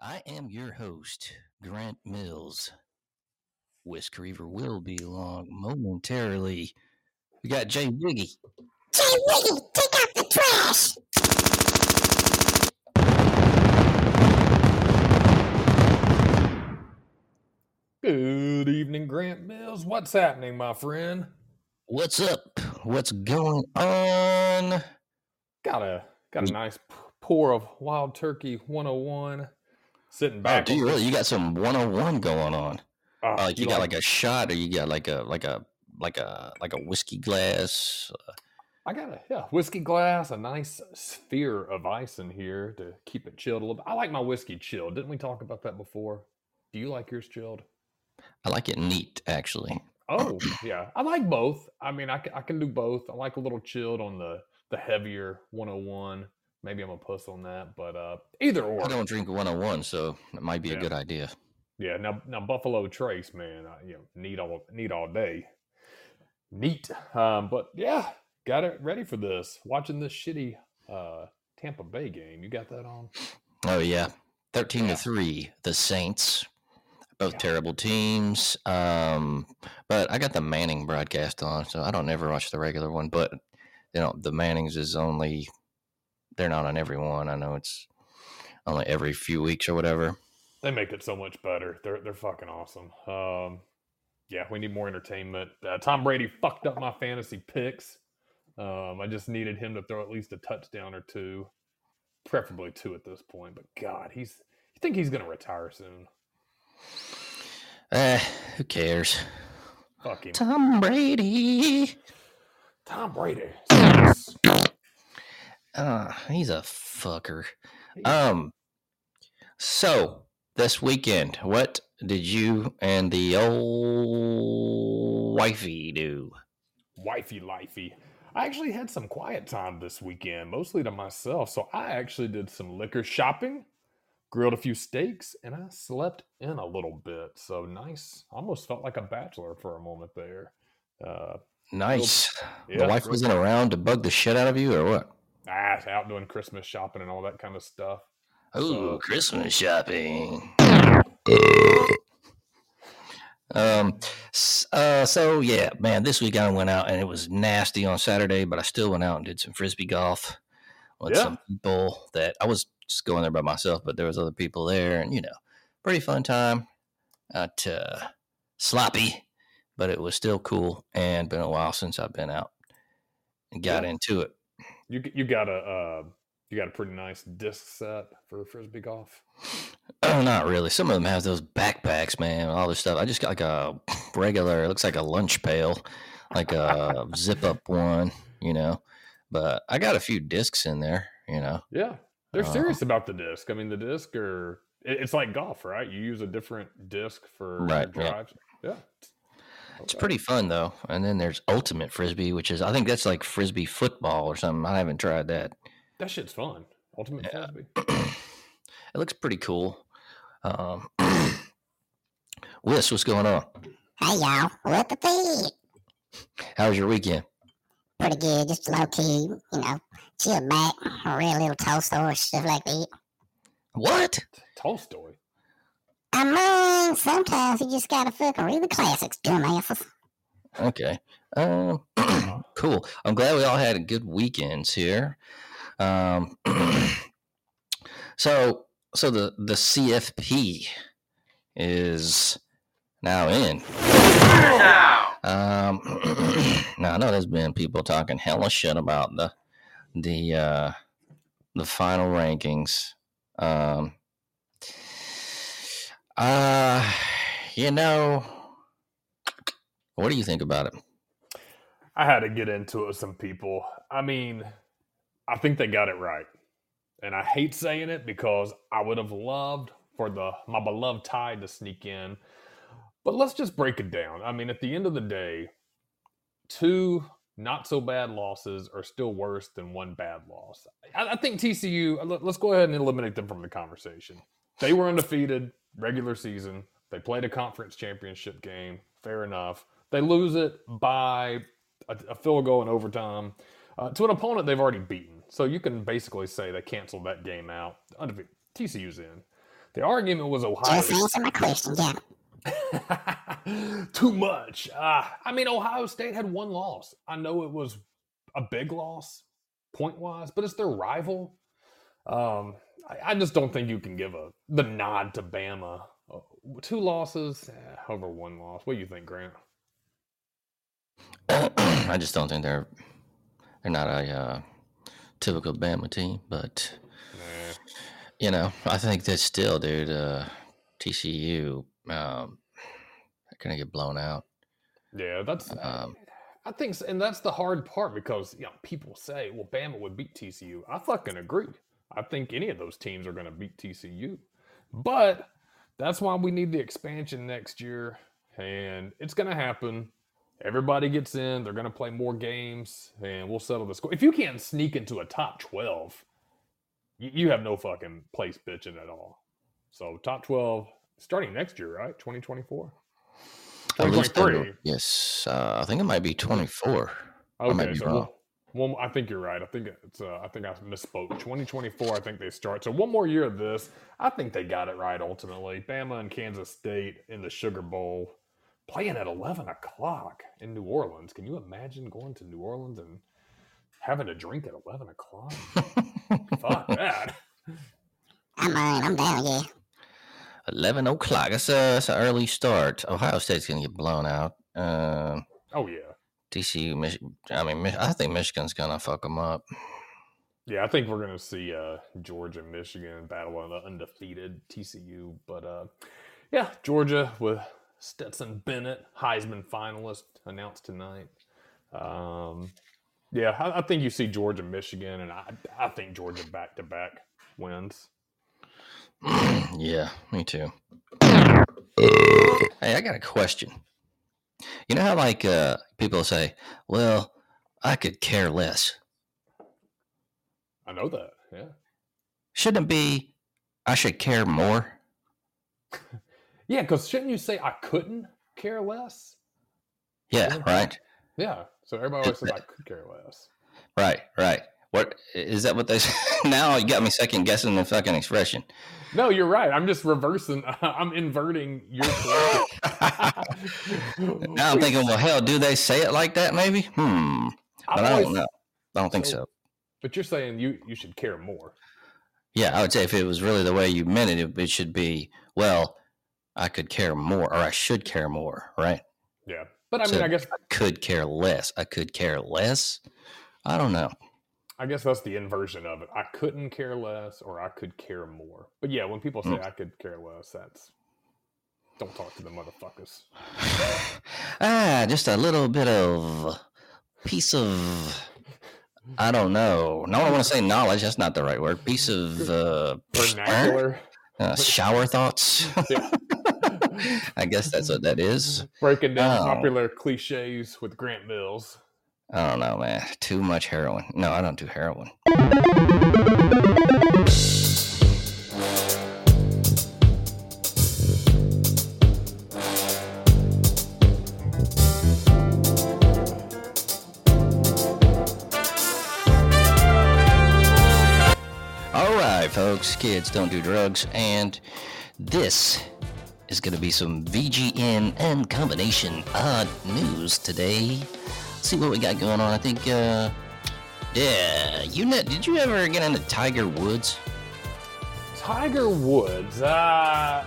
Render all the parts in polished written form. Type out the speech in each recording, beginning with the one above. I am your host, Grant Mills. Whisker Reaver will be along momentarily. We got Jay Wiggy. Jay Wiggy, take out the trash! Good evening, Grant Mills. What's happening, my friend? What's up? What's going on? Got a nice pour of Wild Turkey 101. Sitting back. Oh, do you really? You got some 101 going on. Like you got like a shot, or you got like a whiskey glass. I got a whiskey glass, a nice sphere of ice in here to keep it chilled a little bit. I like my whiskey chilled. Didn't we talk about that before? Do you like yours chilled? I like it neat, actually. Oh yeah, I like both. I mean, I can do both. I like a little chilled on the heavier 101. Maybe I'm a puss on that, but either or. I don't drink 101, so it might be a good idea. Yeah, now Buffalo Trace, man, neat all day. Neat. But yeah, got it ready for this. Watching this shitty Tampa Bay game. You got that on? Oh, yeah. 13-3, the Saints. Both terrible teams. But I got the Manning broadcast on, so I don't ever watch the regular one. But, you know, the Mannings is only... They're not on every one. I know it's only every few weeks or whatever. They make it so much better. They're fucking awesome. We need more entertainment. Tom Brady fucked up my fantasy picks. I just needed him to throw at least a touchdown or two, preferably two at this point. But God, you think he's gonna retire soon? Who cares? Fuck him, Tom Brady. Tom Brady. He's a fucker. So this weekend, what did you and the old wifey do? Wifey lifey. I actually had some quiet time this weekend, mostly to myself. So I actually did some liquor shopping, grilled a few steaks, and I slept in a little bit. So nice. Almost felt like a bachelor for a moment there. Nice. Yeah, the wife wasn't around to bug the shit out of you or what? Ah, out doing Christmas shopping and all that kind of stuff. Oh, so, Christmas shopping. So yeah, man, this week I went out and it was nasty on Saturday, but I still went out and did some Frisbee golf with some people that I was just going there by myself, but there was other people there and, you know, pretty fun time, not, sloppy, but it was still cool. And been a while since I've been out and got into it. You got a pretty nice disc set for Frisbee golf? Oh, not really. Some of them have those backpacks, man, all this stuff. I just got like a regular, it looks like a lunch pail, like a zip-up one, you know. But I got a few discs in there, you know. Yeah, they're serious about the disc. I mean, the disc, it's like golf, right? You use a different disc for drives. Yeah. It's pretty fun, though. And then there's Ultimate Frisbee, which is, I think that's like Frisbee football or something. I haven't tried that. That shit's fun. Ultimate Frisbee. It looks pretty cool. Wiss, what's going on? Hey, y'all. What the fuck? How was your weekend? Pretty good. Just low-key, you know, chill back, read a little Tolstoy or stuff like that. What? Tolstoy? I mean, sometimes you just gotta fucking read the classics, dumbasses. Okay. Cool. I'm glad we all had good weekends here. So the CFP is now in. Now I know there's been people talking hella shit about the final rankings. You know, what do you think about it? I had to get into it with some people. I mean, I think they got it right. And I hate saying it because I would have loved for my beloved tie to sneak in. But let's just break it down. I mean, at the end of the day, 2 not-so-bad losses are still worse than 1 bad loss. I think TCU, let's go ahead and eliminate them from the conversation. They were undefeated regular season. They played a conference championship game. Fair enough. They lose it by a field goal in overtime to an opponent they've already beaten. So you can basically say they canceled that game out. TCU's in. The argument was Ohio. Just answer my question, yeah. Too much. I mean, Ohio State had 1 loss. I know it was a big loss, point-wise, but it's their rival. I just don't think you can give the nod to Bama. 2 losses over 1 loss. What do you think, Grant? I just don't think they're not a... typical Bama team, but you know, I think that still, dude, TCU they're gonna get blown out. Yeah, that's I think, and that's the hard part because you know people say, well, Bama would beat TCU. I fucking agree. I think any of those teams are gonna beat TCU, but that's why we need the expansion next year, and it's gonna happen. Everybody gets in. They're going to play more games, and we'll settle the score. If you can't sneak into a top 12, you have no fucking place bitching at all. So top 12 starting next year, right? 2024? 2023. Yes. I think it might be 24. Okay. So well, I think you're right. I think it's. I think I misspoke. 2024, I think they start. So 1 more year of this. I think they got it right ultimately. Bama and Kansas State in the Sugar Bowl. Playing at 11 o'clock in New Orleans. Can you imagine going to New Orleans and having a drink at 11 o'clock? Fuck that. I'm down, yeah. 11 o'clock. It's an early start. Ohio State's going to get blown out. Oh, yeah. TCU, I think Michigan's going to fuck them up. Yeah, I think we're going to see Georgia and Michigan battle on the undefeated TCU. But, yeah, Georgia with... Stetson Bennett, Heisman finalist, announced tonight. Yeah, I think you see Georgia, Michigan, and I think Georgia back-to-back wins. Yeah, me too. Hey, I got a question. You know how, like, people say, well, I could care less. I know that, yeah. Shouldn't it be, I should care more? Yeah, because shouldn't you say I couldn't care less? Yeah, shouldn't right? You? Yeah, so everybody always says I could care less. Right, right. What is that what they say? Now you got me second guessing the fucking expression. No, you're right. I'm just reversing. I'm inverting your question. Now I'm thinking, well, hell, do they say it like that maybe? But I don't know. I don't think so. But you're saying you should care more. Yeah, I would say if it was really the way you meant it, it should be, well, I could care more, or I should care more, right? Yeah. But I mean, I guess I could care less. I could care less. I don't know. I guess that's the inversion of it. I couldn't care less, or I could care more. But yeah, when people say I could care less, that's don't talk to the motherfuckers. Just a little bit of piece of, I don't know. No, I want to say knowledge. That's not the right word. Piece of vernacular. Shower thoughts. Yeah. I guess that's what that is. Breaking down popular cliches with Grant Mills. I don't know, man. Too much heroin. No, I don't do heroin. All right, folks. Kids don't do drugs. And this is going to be some VGN and combination odd news today. See what we got going on. I think, yeah, did you ever get into Tiger Woods? Tiger Woods, I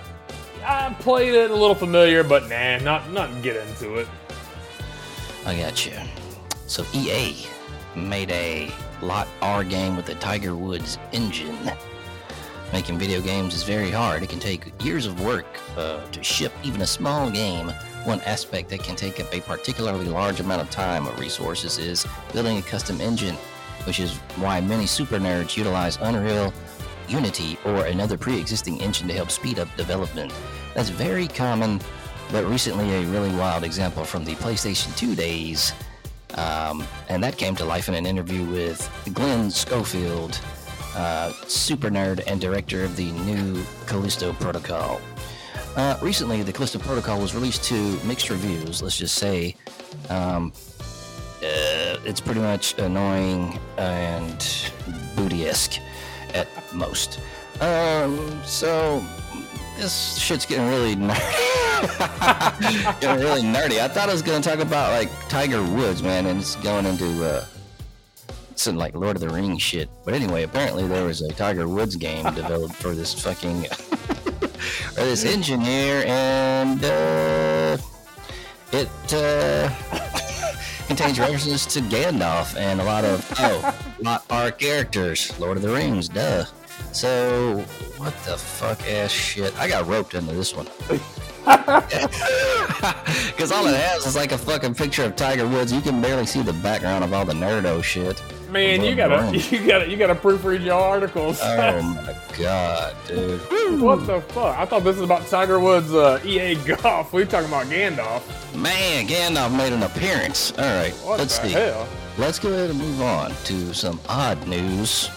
played it a little familiar, but not get into it. I got you. So EA made a Lot R game with the Tiger Woods engine. Making video games is very hard. It can take years of work to ship even a small game. One aspect that can take up a particularly large amount of time or resources is building a custom engine, which is why many super nerds utilize Unreal, Unity, or another pre-existing engine to help speed up development. That's very common, but recently a really wild example from the PlayStation 2 days, and that came to life in an interview with Glenn Schofield, super nerd and director of the new Callisto Protocol. Recently, the Callisto Protocol was released to mixed reviews, let's just say. It's pretty much annoying and booty-esque at most. So, this shit's getting really nerdy. Getting really nerdy. I thought I was going to talk about, like, Tiger Woods, man, and it's going into something like Lord of the Rings shit. But anyway, apparently there was a Tiger Woods game developed for this fucking... or this engineer, and it contains references to Gandalf and a lot of Lot R characters, Lord of the Rings, duh. So what the fuck ass shit? I got roped into this one because all it has is like a fucking picture of Tiger Woods. You can barely see the background of all the nerdo shit. Man, you gotta proofread your articles. Oh my god, dude! What the fuck? I thought this was about Tiger Woods' EA golf. We're talking about Gandalf. Man, Gandalf made an appearance. All right, let's see. Let's go ahead and move on to some odd news.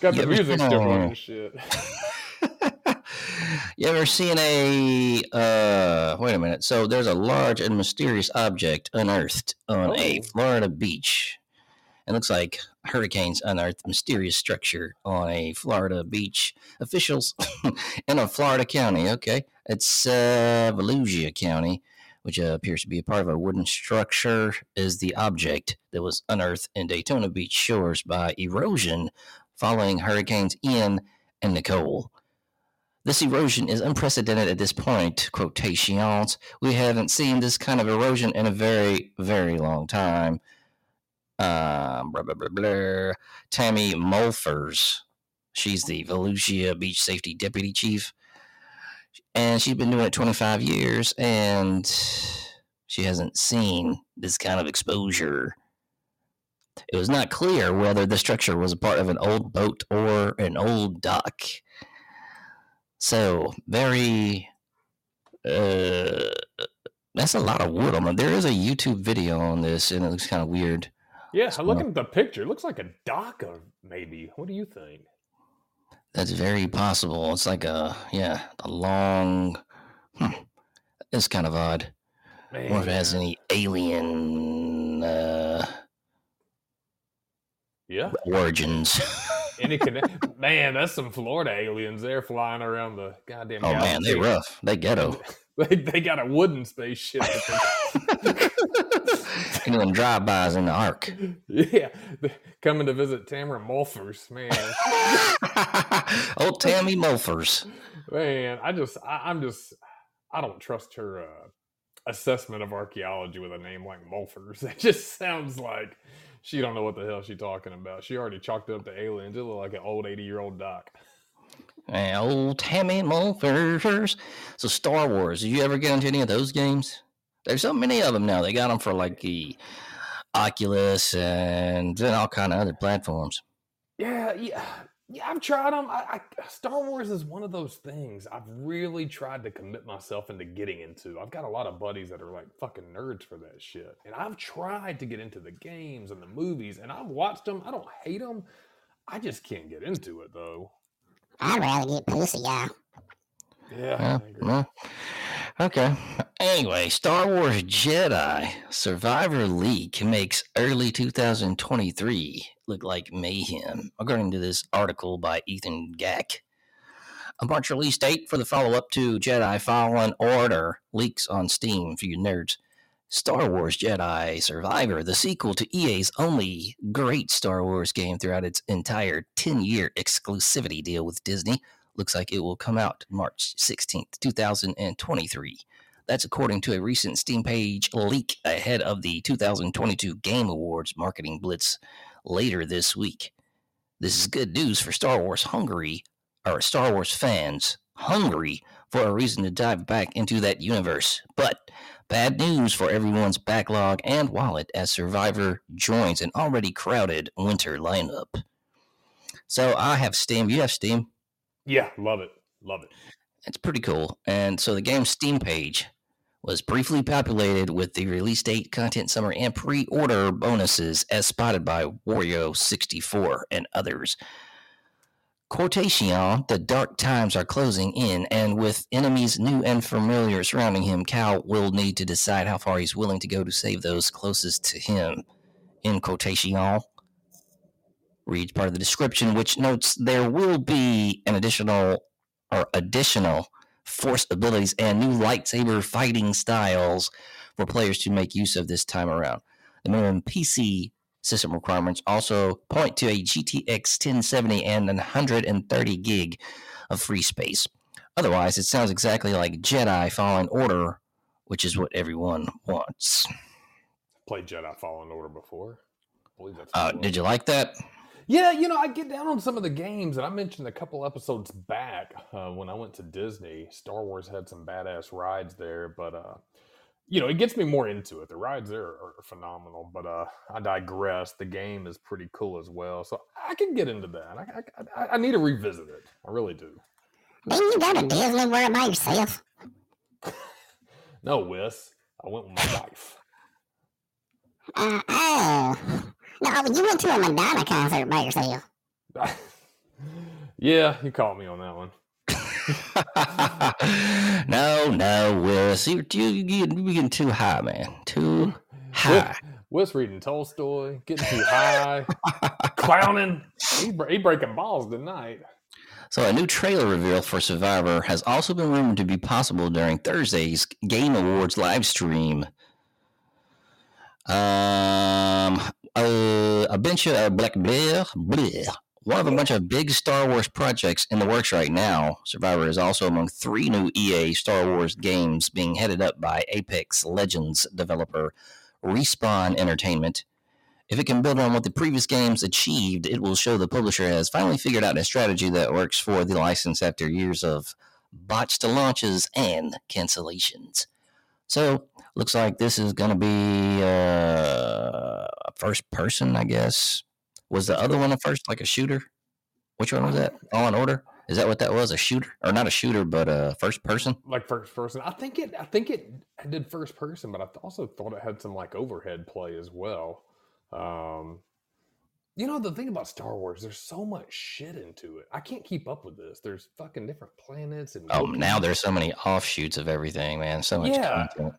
Got the music still running and shit. You ever seen a, wait a minute. So there's a large and mysterious object unearthed on a Florida beach. It looks like hurricanes unearthed mysterious structure on a Florida beach. Officials in a Florida county. Okay. It's Volusia County, which appears to be a part of a wooden structure, is the object that was unearthed in Daytona Beach shores by erosion following hurricanes Ian and Nicole. This erosion is unprecedented at this point, quotations. We haven't seen this kind of erosion in a very, very long time. Tammy Mulfers, she's the Volusia Beach Safety Deputy Chief, and she's been doing it 25 years, and She hasn't seen this kind of exposure. It was not clear whether the structure was a part of an old boat or an old dock. So, very... that's a lot of wood on them. There is a YouTube video on this, and it looks kind of weird. Yeah, so looking at the picture, it looks like a dock, maybe. What do you think? That's very possible. It's like a long... It's kind of odd. Man. Or if it has any alien... origins. Man, that's some Florida aliens. They're flying around the goddamn galaxy. Man, they're rough. They ghetto. They got a wooden spaceship. And then drive-bys in the arc. Yeah. Coming to visit Tammy Mulfers, man. Old Tammy Mulfers. Man, I don't trust her assessment of archaeology with a name like Mulfers. It just sounds like... She don't know what the hell she's talking about. She already chalked it up to aliens. It looked like an old 80-year-old doc. Hey, old Tammy Mulfers. So Star Wars, did you ever get into any of those games? There's so many of them now. They got them for like the Oculus and then all kind of other platforms. Yeah, I've tried them. Star Wars is one of those things I've really tried to commit myself into getting into. I've got a lot of buddies that are like fucking nerds for that shit. And I've tried to get into the games and the movies, and I've watched them. I don't hate them. I just can't get into it, though. I'd rather get pussy, y'all. Yeah. Okay. Anyway, Star Wars Jedi Survivor League makes early 2023 look like mayhem, according to this article by Ethan Gack. A March release date for the follow-up to Jedi Fallen Order leaks on Steam for you nerds. Star Wars Jedi Survivor, the sequel to EA's only great Star Wars game throughout its entire 10-year exclusivity deal with Disney, looks like it will come out March 16th, 2023. That's according to a recent Steam page leak ahead of the 2022 Game Awards marketing blitz later this week. This is good news for Star Wars fans hungry for a reason to dive back into that universe. But bad news for everyone's backlog and wallet as Survivor joins an already crowded winter lineup. So I have Steam. You have Steam? Yeah, love it. It's pretty cool. And so the game's Steam page was briefly populated with the release date, content summary, and pre-order bonuses as spotted by Wario64 and others. Quotation, the dark times are closing in, and with enemies new and familiar surrounding him, Cal will need to decide how far he's willing to go to save those closest to him. In quotation, reads part of the description, which notes there will be an additional force abilities and new lightsaber fighting styles for players to make use of this time around. The minimum PC system requirements also point to a GTX 1070 and 130 gig of free space. Otherwise, it sounds exactly like Jedi Fallen Order, which is what everyone wants. Played Jedi Fallen Order before. Did you like that? Yeah, I get down on some of the games, and I mentioned a couple episodes back when I went to Disney. Star Wars had some badass rides there, but, it gets me more into it. The rides there are phenomenal, but I digress. The game is pretty cool as well, so I can get into that. I need to revisit it. I really do. Didn't you go to Disney World by yourself? No, Wes. I went with my wife. No, you went to a Madonna concert by yourself. Yeah, you caught me on that one. No, Wes. You're getting too high, man. Too high. Wes reading Tolstoy, getting too high, clowning. He breaking balls tonight. So a new trailer reveal for Survivor has also been rumored to be possible during Thursday's Game Awards live stream. One of a bunch of big Star Wars projects in the works right now. Survivor is also among 3 new EA Star Wars games being headed up by Apex Legends developer Respawn Entertainment. If it can build on what the previous games achieved, it will show the publisher has finally figured out a strategy that works for the license after years of botched launches and cancellations. So looks like this is going to be first person, I guess. Was the other one at first, like a shooter? Which one was that? Fallen Order? Is that what that was? A shooter? Or not a shooter, but a first person? Like first person. I think it did first person, but I also thought it had some like overhead play as well. You know, the thing about Star Wars, there's so much shit into it. I can't keep up with this. There's fucking different planets. And now there's so many offshoots of everything, man. So much content.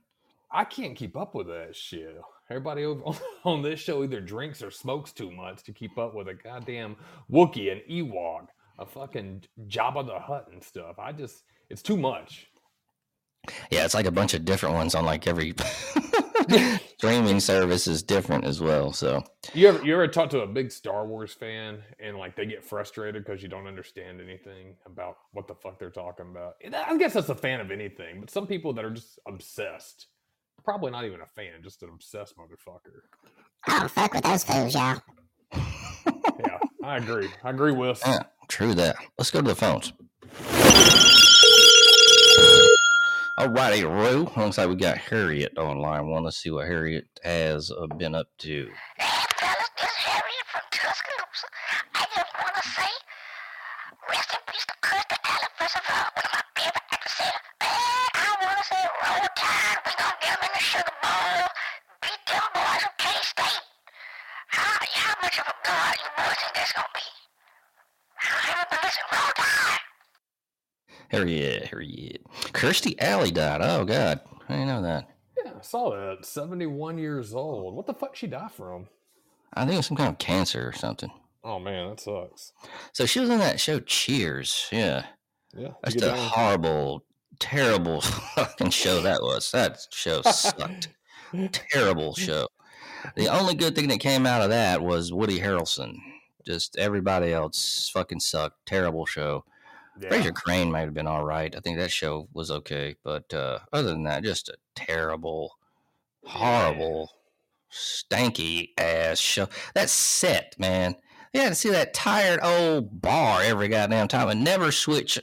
I can't keep up with that shit. Everybody on this show either drinks or smokes too much to keep up with a goddamn Wookiee, an Ewok, a fucking Jabba the Hutt and stuff. It's too much. Yeah, it's like a bunch of different ones on like every streaming service is different as well. So you ever talk to a big Star Wars fan and like they get frustrated because you don't understand anything about what the fuck they're talking about? I guess that's a fan of anything, but some people that are just obsessed. Probably not even a fan, just an obsessed motherfucker. I don't fuck with those fools, y'all. Yeah, I agree. I agree with. Yeah, true that. Let's go to the phones. All righty, Roo. Looks like we got Harriet on line one. Let's see what Harriet has been up to. Hey, fellas, this is Harriet from Tuscaloosa. I just want to say, rest in peace to Kirk Allen, first of all, one of my favorite actors. I want to say, roll tide. We're going to get him in the Sugar Bowl. Beat them boys from K-State. How much of a god you boys think that's going to be? Everybody say, roll tide. Harriet. Kirstie Alley died. Oh, God. I didn't know that. Yeah, I saw that. 71 years old. What the fuck she died from? I think it was some kind of cancer or something. Oh, man, that sucks. So she was on that show Cheers. Yeah. Yeah. That's a horrible, terrible fucking show that was. That show sucked. Terrible show. The only good thing that came out of that was Woody Harrelson. Just everybody else fucking sucked. Terrible show. Yeah. Fraser Crane might have been all right. I think that show was okay. But other than that, just a terrible, horrible, stanky-ass show. That set, man. They had to see that tired old bar every goddamn time and never switch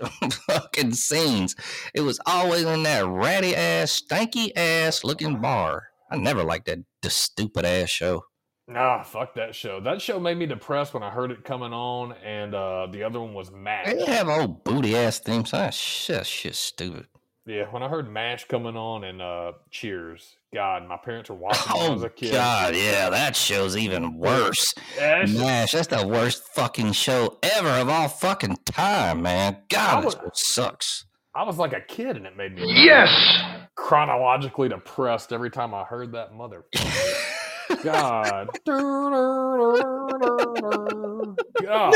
fucking scenes. It was always in that ratty-ass, stanky-ass looking bar. I never liked that stupid-ass show. Nah, fuck that show. That show made me depressed when I heard it coming on, and the other one was MASH. They have old booty-ass themes. That shit's stupid. Yeah, when I heard MASH coming on and Cheers, God, my parents were watching when I was a kid. God, yeah, that show's even worse. Yeah, MASH, that's the worst fucking show ever of all fucking time, man. God, it sucks. I was like a kid, and it made me chronologically depressed every time I heard that motherfucker. God. God. No!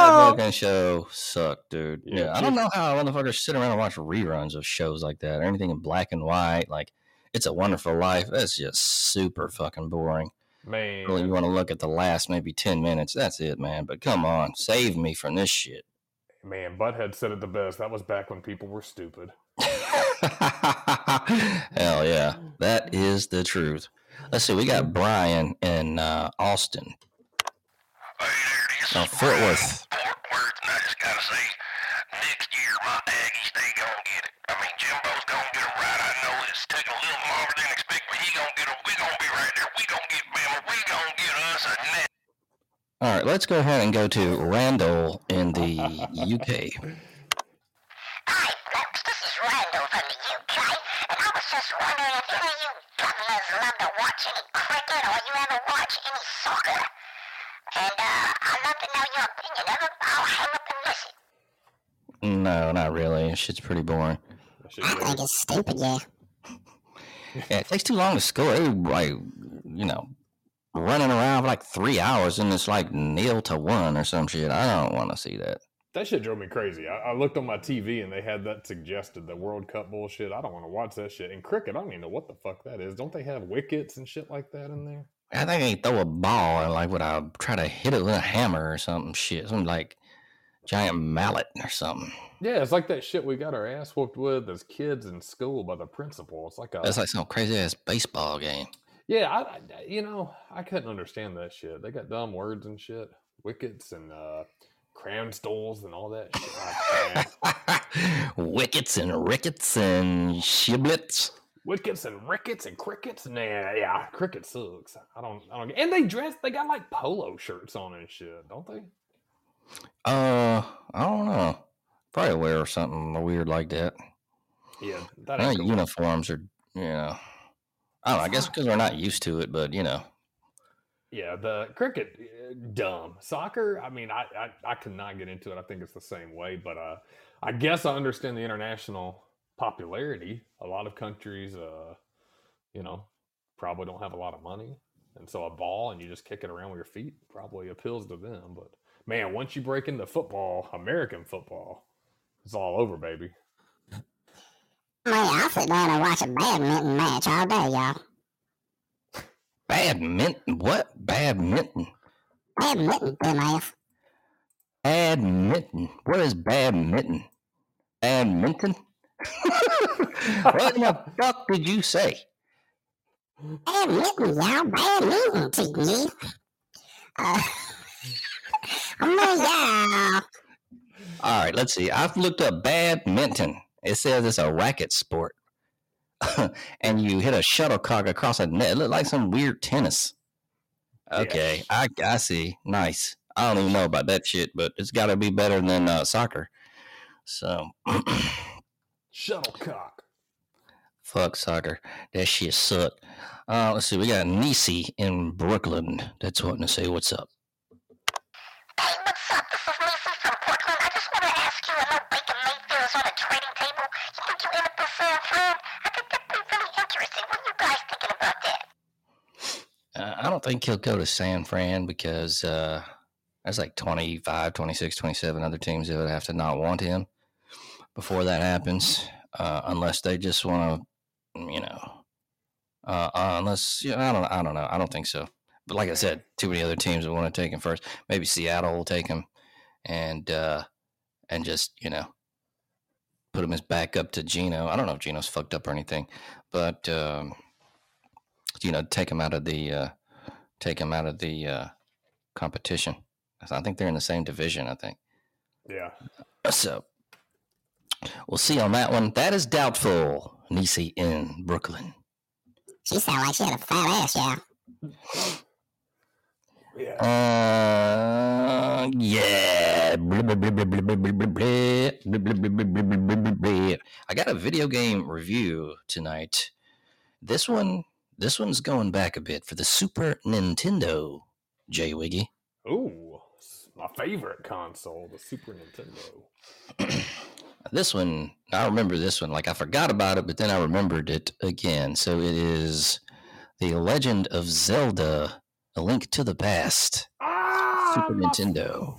That fucking show sucked, dude. Yeah, I don't know how motherfuckers sit around and watch reruns of shows like that or anything in black and white. Like, It's a Wonderful Life. That's just super fucking boring. Man. Really, you want to look at the last maybe 10 minutes. That's it, man. But come on, save me from this shit. Man, Butthead said it the best. That was back when people were stupid. Hell yeah. That is the truth. Let's see. We got Brian in Austin. Hey, there, Fort Worth. And I just got to say, next year, my Aggies, they going to get it. I mean, Jimbo's going to get it right. I know it's taking a little longer than expected, but he's going to get it. We're going to be right there. We're going to get Bama. We're going to get us a net. All right, let's go ahead and go to Randall in the UK. Hi, folks, this is Randall from the UK, and I was just wondering if any of you governors love to watch any cricket or you ever watch any soccer. And I'd love to know your opinion of it. I'll hang up and listen. No, not really. Shit's pretty boring. I think it's stupid, yeah. Yeah, it takes too long to score. Like, you know, running around for like 3 hours and it's like 0-1 or some shit. I don't want to see that. That shit drove me crazy. I looked on my TV and they had that suggested, the World Cup bullshit. I don't want to watch that shit. And cricket, I don't even know what the fuck that is. Don't they have wickets and shit like that in there? I think they throw a ball and like would I try to hit it with a hammer or something shit. Some like giant mallet or something. Yeah, it's like that shit we got our ass whooped with as kids in school by the principal. It's like some crazy ass baseball game. Yeah, I couldn't understand that shit. They got dumb words and shit. Wickets and cramstoles and all that shit. Wickets and rickets and shiblets. Wickets and rickets and crickets. Nah, yeah, cricket sucks. I don't. And they dress. They got like polo shirts on and shit, don't they? I don't know. Probably wear something weird like that. Yeah, that ain't cool. Uniforms are, you know. I don't know. I guess because we're not used to it, but you know. Yeah, the cricket, dumb. Soccer, I mean, I could not get into it. I think it's the same way, but I guess I understand the international popularity. A lot of countries, you know, probably don't have a lot of money. And so a ball and you just kick it around with your feet probably appeals to them. But, man, once you break into football, American football, it's all over, baby. Man, I'll sit down and watch a badminton match all day, y'all. Badminton? What? Badminton? Badminton, dumbass. Badminton. What is badminton? Badminton? What in the fuck did you say? Badminton, y'all. Badminton, TG. Y'all. All right, let's see. I've looked up badminton. It says it's a racket sport. And you hit a shuttlecock across a net. It looked like some weird tennis. Okay, yeah. I see. Nice. I don't even know about that shit, but it's got to be better than soccer. So, shuttlecock. Fuck soccer. That shit sucked. Let's see. We got Niecy in Brooklyn. That's wanting to say what's up. Hey, what's up? This is Niecy from Brooklyn. I just want to ask you, I know Bacon Mayfield is on a trading table. You think you end up with Sam Fred? I think that'd be really interesting. What are you guys thinking about that? I don't think he'll go to San Fran because there's like 25, 26, 27 other teams that would have to not want him before that happens, unless they just want to, you know, I don't know. I don't think so. But like I said, too many other teams that want to take him first. Maybe Seattle will take him and just, you know, put him as backup to Geno. I don't know if Geno's fucked up or anything, but you know, take him out of the competition. I think they're in the same division, I think. Yeah. So we'll see on that one. That is doubtful. Niecy in Brooklyn. She sounded like she had a fat ass, yeah. Yeah. I got a video game review tonight. This one's going back a bit for the Super Nintendo, Jay Wiggy. Ooh, my favorite console, the Super Nintendo. This one, I remember this one. Like, I forgot about it, but then I remembered it again. So it is The Legend of Zelda, A Link to the Past. Super Nintendo.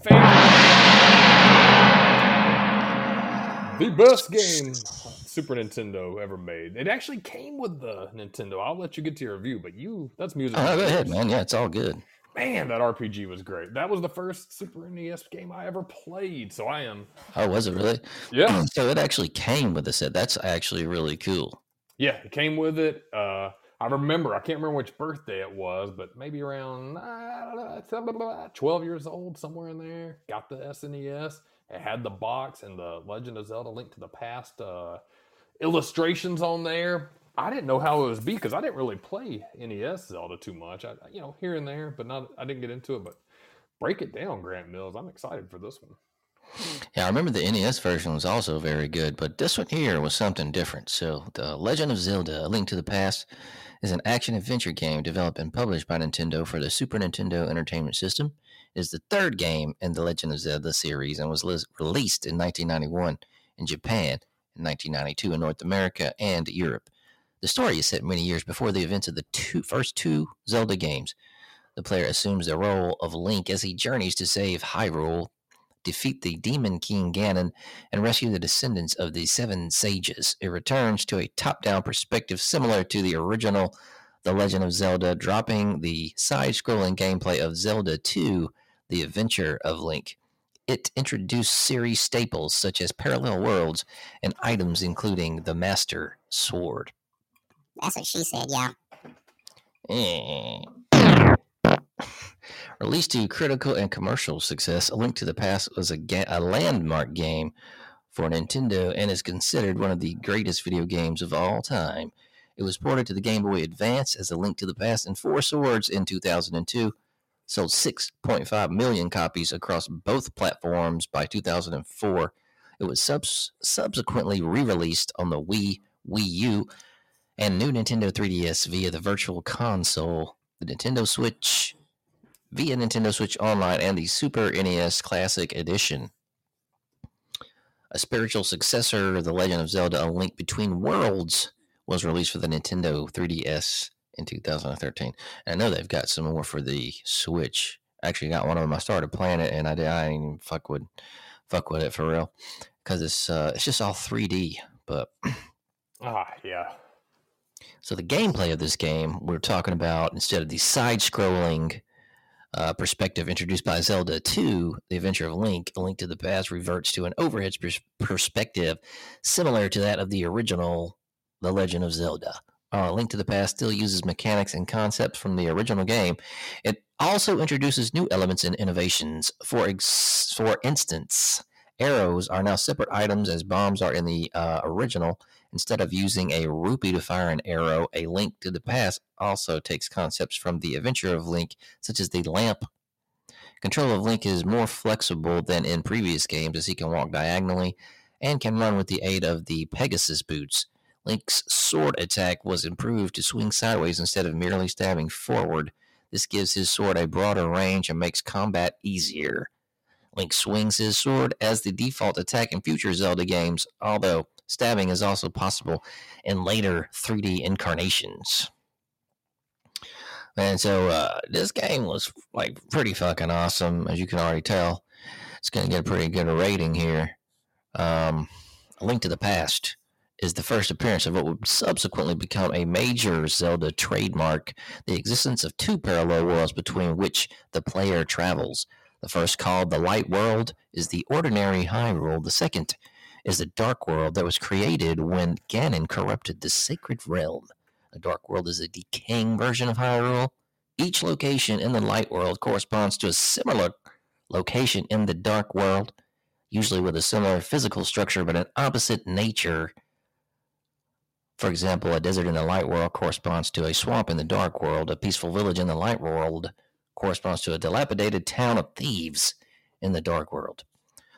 The best game Super Nintendo ever made. It actually came with the Nintendo. I'll let you get to your review, but that's music. Oh, go ahead, man. Yeah, it's all good. Man, that RPG was great. That was the first Super NES game I ever played, so I am... Oh, was it really? Yeah. So it actually came with a set. That's actually really cool. Yeah, it came with it. I can't remember which birthday it was, but maybe around 12 years old, somewhere in there. Got the SNES. It had the box and the Legend of Zelda Link to the Past illustrations on there. I didn't know how it was because I didn't really play NES Zelda too much. I here and there, but I didn't get into it. But break it down, Grant Mills. I'm excited for this one. Yeah, I remember the NES version was also very good, but this one here was something different. So The Legend of Zelda, A Link to the Past, is an action-adventure game developed and published by Nintendo for the Super Nintendo Entertainment System. It is the third game in the Legend of Zelda series and was released in 1991 in Japan, in 1992 in North America and Europe. The story is set many years before the events of the first two Zelda games. The player assumes the role of Link as he journeys to save Hyrule, defeat the Demon King Ganon, and rescue the descendants of the Seven Sages. It returns to a top-down perspective similar to the original The Legend of Zelda, dropping the side-scrolling gameplay of Zelda 2, The Adventure of Link. It introduced series staples such as parallel worlds and items including the Master Sword. That's what she said, yeah. Released to critical and commercial success, A Link to the Past was a landmark game for Nintendo and is considered one of the greatest video games of all time. It was ported to the Game Boy Advance as A Link to the Past and Four Swords in 2002, sold 6.5 million copies across both platforms by 2004. It was subsequently re-released on the Wii, Wii U, and new Nintendo 3DS via the Virtual Console, the Nintendo Switch, via Nintendo Switch Online, and the Super NES Classic Edition. A spiritual successor to The Legend of Zelda, A Link Between Worlds, was released for the Nintendo 3DS in 2013. And I know they've got some more for the Switch. I actually got one of them. I started playing it, and I didn't even fuck with it for real, because it's just all 3D. But yeah. So the gameplay of this game, we're talking about, instead of the side-scrolling perspective introduced by Zelda 2, The Adventure of Link, A Link to the Past reverts to an overhead perspective similar to that of the original The Legend of Zelda. A Link to the Past still uses mechanics and concepts from the original game. It also introduces new elements and innovations. For instance, arrows are now separate items as bombs are in the original. Instead of using a rupee to fire an arrow, A Link to the Past also takes concepts from The Adventure of Link, such as the lamp. Control of Link is more flexible than in previous games, as he can walk diagonally and can run with the aid of the Pegasus Boots. Link's sword attack was improved to swing sideways instead of merely stabbing forward. This gives his sword a broader range and makes combat easier. Link swings his sword as the default attack in future Zelda games, although stabbing is also possible in later 3D incarnations. And so this game was like pretty fucking awesome, as you can already tell. It's going to get a pretty good rating here. A Link to the Past is the first appearance of what would subsequently become a major Zelda trademark, the existence of two parallel worlds between which the player travels. The first, called the Light World, is the ordinary Hyrule. The second is the Dark World that was created when Ganon corrupted the Sacred Realm. The Dark World is a decaying version of Hyrule. Each location in the Light World corresponds to a similar location in the Dark World, usually with a similar physical structure but an opposite nature. For example, a desert in the Light World corresponds to a swamp in the Dark World. A peaceful village in the Light World corresponds to a dilapidated town of thieves in the Dark World.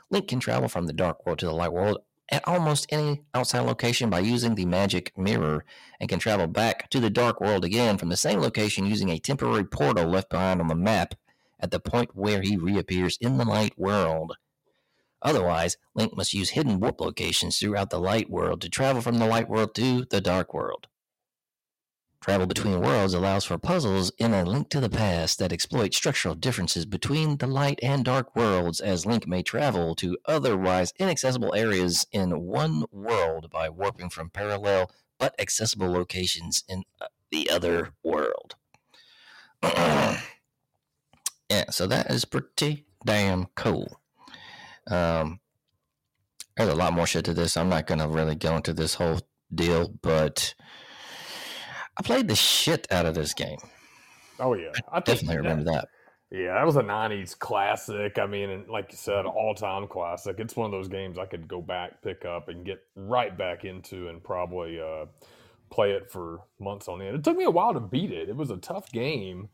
Link can travel from the Dark World to the Light World at almost any outside location by using the magic mirror, and can travel back to the Dark World again from the same location using a temporary portal left behind on the map at the point where he reappears in the Light World. Otherwise, Link must use hidden warp locations throughout the Light World to travel from the Light World to the Dark World. Travel between worlds allows for puzzles in A Link to the Past that exploit structural differences between the light and dark worlds, as Link may travel to otherwise inaccessible areas in one world by warping from parallel but accessible locations in the other world. Yeah, so that is pretty damn cool. There's a lot more shit to this. I'm not going to really go into this whole deal, but I played the shit out of this game. Oh, yeah. I definitely remember that. Yeah, that was a 90s classic. I mean, and like you said, all-time classic. It's one of those games I could go back, pick up, and get right back into and probably play it for months on end. It took me a while to beat it. It was a tough game.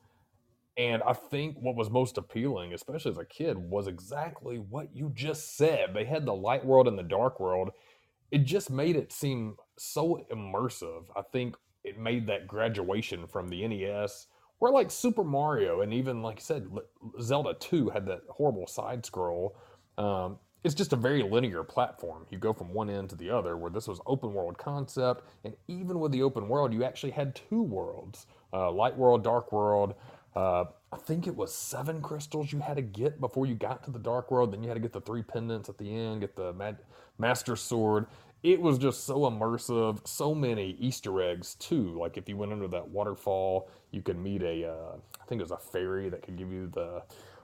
And I think what was most appealing, especially as a kid, was exactly what you just said. They had the Light World and the Dark World. It just made it seem so immersive. I think it made that graduation from the NES, where like Super Mario and even, like I said, Zelda 2 had that horrible side scroll. It's just a very linear platform. You go from one end to the other, where this was open world concept. And even with the open world, you actually had two worlds, Light World, Dark World. I think it was 7 crystals you had to get before you got to the Dark World. Then you had to get the 3 pendants at the end, get the Master Sword. It was just so immersive, so many Easter eggs too. Like if you went under that waterfall, you could meet I think it was a fairy that could give you the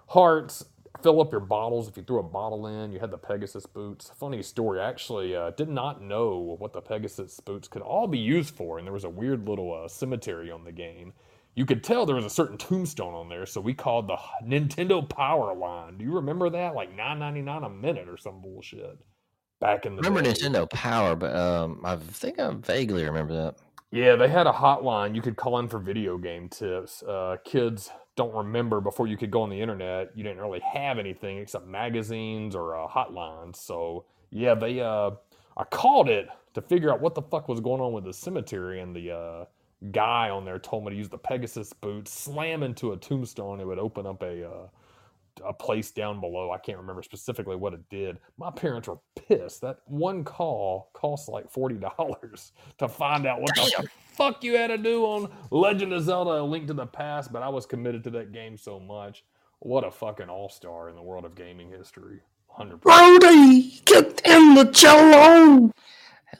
hearts, fill up your bottles if you threw a bottle in. You had the Pegasus Boots. Funny story, I actually did not know what the Pegasus Boots could all be used for, and there was a weird little cemetery on the game. You could tell there was a certain tombstone on there, so we called the Nintendo Power Line. Do you remember that? Like $9.99 a minute or some bullshit. back in the day. I remember Nintendo Power, but I think I vaguely remember that. Yeah, they had a hotline you could call in for video game tips. Kids don't remember before you could go on the internet. You didn't really have anything except magazines or hotlines. So, yeah, they I called it to figure out what the fuck was going on with the cemetery, and the guy on there told me to use the Pegasus Boots, slam into a tombstone, it would open up a place down below. I can't remember specifically what it did. My parents were pissed. That one call costs like $40 to find out what the fuck you had to do on Legend of Zelda, A Link to the Past, but I was committed to that game so much. What a fucking all-star in the world of gaming history. 100%. Brody, get in the cello!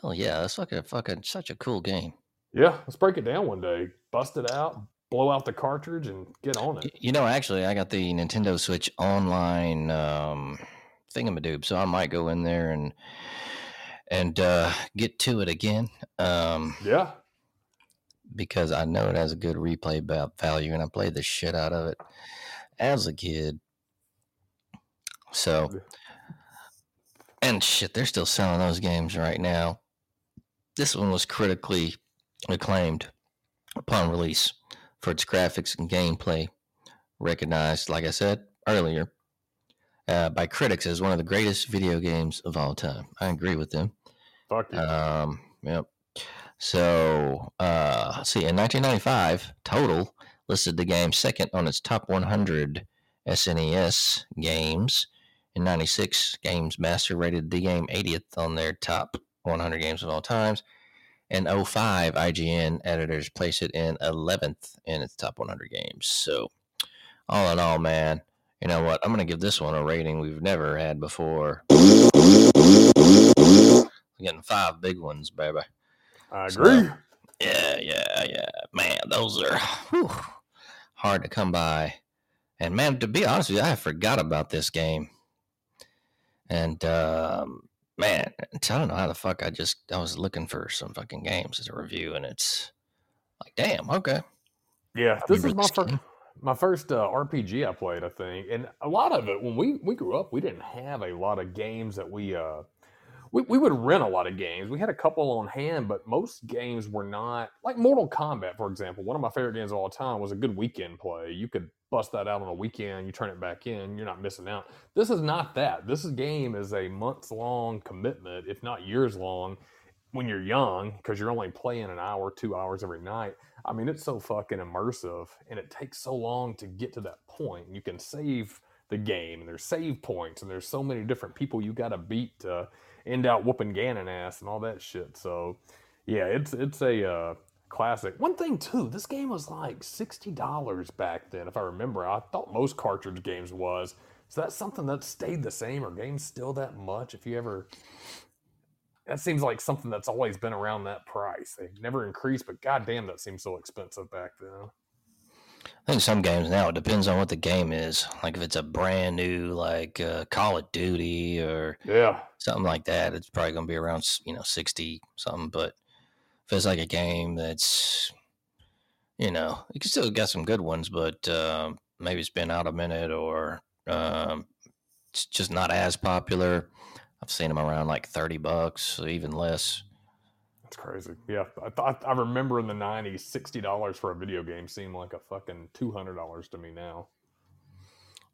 Hell yeah, that's fucking such a cool game. Yeah, let's break it down one day. Bust it out, blow out the cartridge, and get on it. You know, actually, I got the Nintendo Switch online thingamadoop, so I might go in there and get to it again. Yeah. Because I know it has a good replay value, and I played the shit out of it as a kid. So, and shit, they're still selling those games right now. This one was critically acclaimed upon release for its graphics and gameplay, recognized, like I said earlier, by critics as one of the greatest video games of all time. I agree with them. Fuck you. Yep. So, let's see, in 1995, Total listed the game second on its top 100 SNES games. In 96, Games Master rated the game 80th on their top 100 games of all times. In 05, IGN editors place it in 11th in its top 100 games. So, all in all, man, you know what? I'm going to give this one a rating we've never had before. We're getting 5 big ones, baby. I agree. So, yeah. Man, those are hard to come by. And, man, to be honest with you, I forgot about this game. And, man, I don't know how the fuck I was looking for some fucking games as a review, and it's like, damn, okay. Yeah, this is my first RPG I played, I think. And a lot of it, when we grew up, we didn't have a lot of games that we would rent a lot of games. We had a couple on hand, but most games were not, like Mortal Kombat, for example. One of my favorite games of all time was a good weekend play. You could bust that out on a weekend, you turn it back in, you're not missing out. This is not that. This game is a months-long commitment, if not years-long, when you're young, because you're only playing an hour, 2 hours every night. I mean, it's so fucking immersive, and it takes so long to get to that point. You can save the game, and there's save points, and there's so many different people you gotta beat to end out whooping Ganon ass and all that shit. So, yeah, it's a... classic. One thing too, this game was like $60 back then, if I remember. I thought most cartridge games was. So that's something that stayed the same, or games still that much? That seems like something that's always been around that price. They've never increased, but goddamn, that seems so expensive back then. I think some games now, it depends on what the game is. Like if it's a brand new, like Call of Duty or something like that, it's probably going to be around 60 something, but. If it's like a game that's, you can still get some good ones, but maybe it's been out a minute or it's just not as popular. I've seen them around like $30, even less. That's crazy. Yeah, I remember in the 90s, $60 for a video game seemed like a fucking $200 to me now.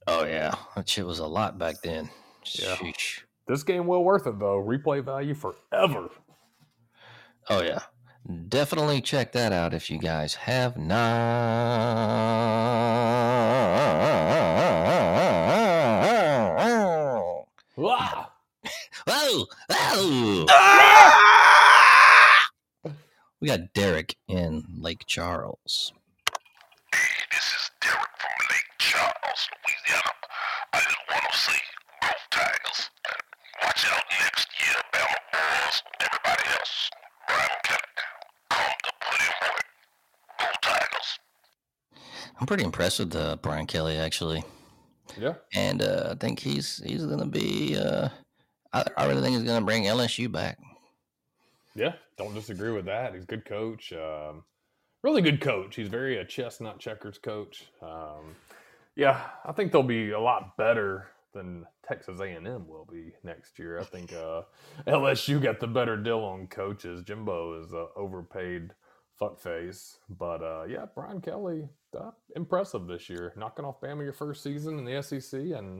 Oh, yeah. That shit was a lot back then. Yeah. Sheesh. This game well worth it, though. Replay value forever. Oh, yeah. Definitely check that out if you guys have not. Wow. We got Derek in Lake Charles. Hey, this is Derek from Lake Charles, Louisiana. I just want to see both Tigers. Watch out next year, Bama Bulls, everybody else. I'm pretty impressed with Brian Kelly, actually. Yeah. And I think he's going to be I really think he's going to bring LSU back. Yeah, don't disagree with that. He's a good coach. Really good coach. He's very a chess, not checkers coach. Yeah, I think they'll be a lot better than Texas A&M will be next year. I think LSU got the better deal on coaches. Jimbo is an overpaid fuckface. But, yeah, Brian Kelly, impressive this year. Knocking off Bama your first season in the SEC. And,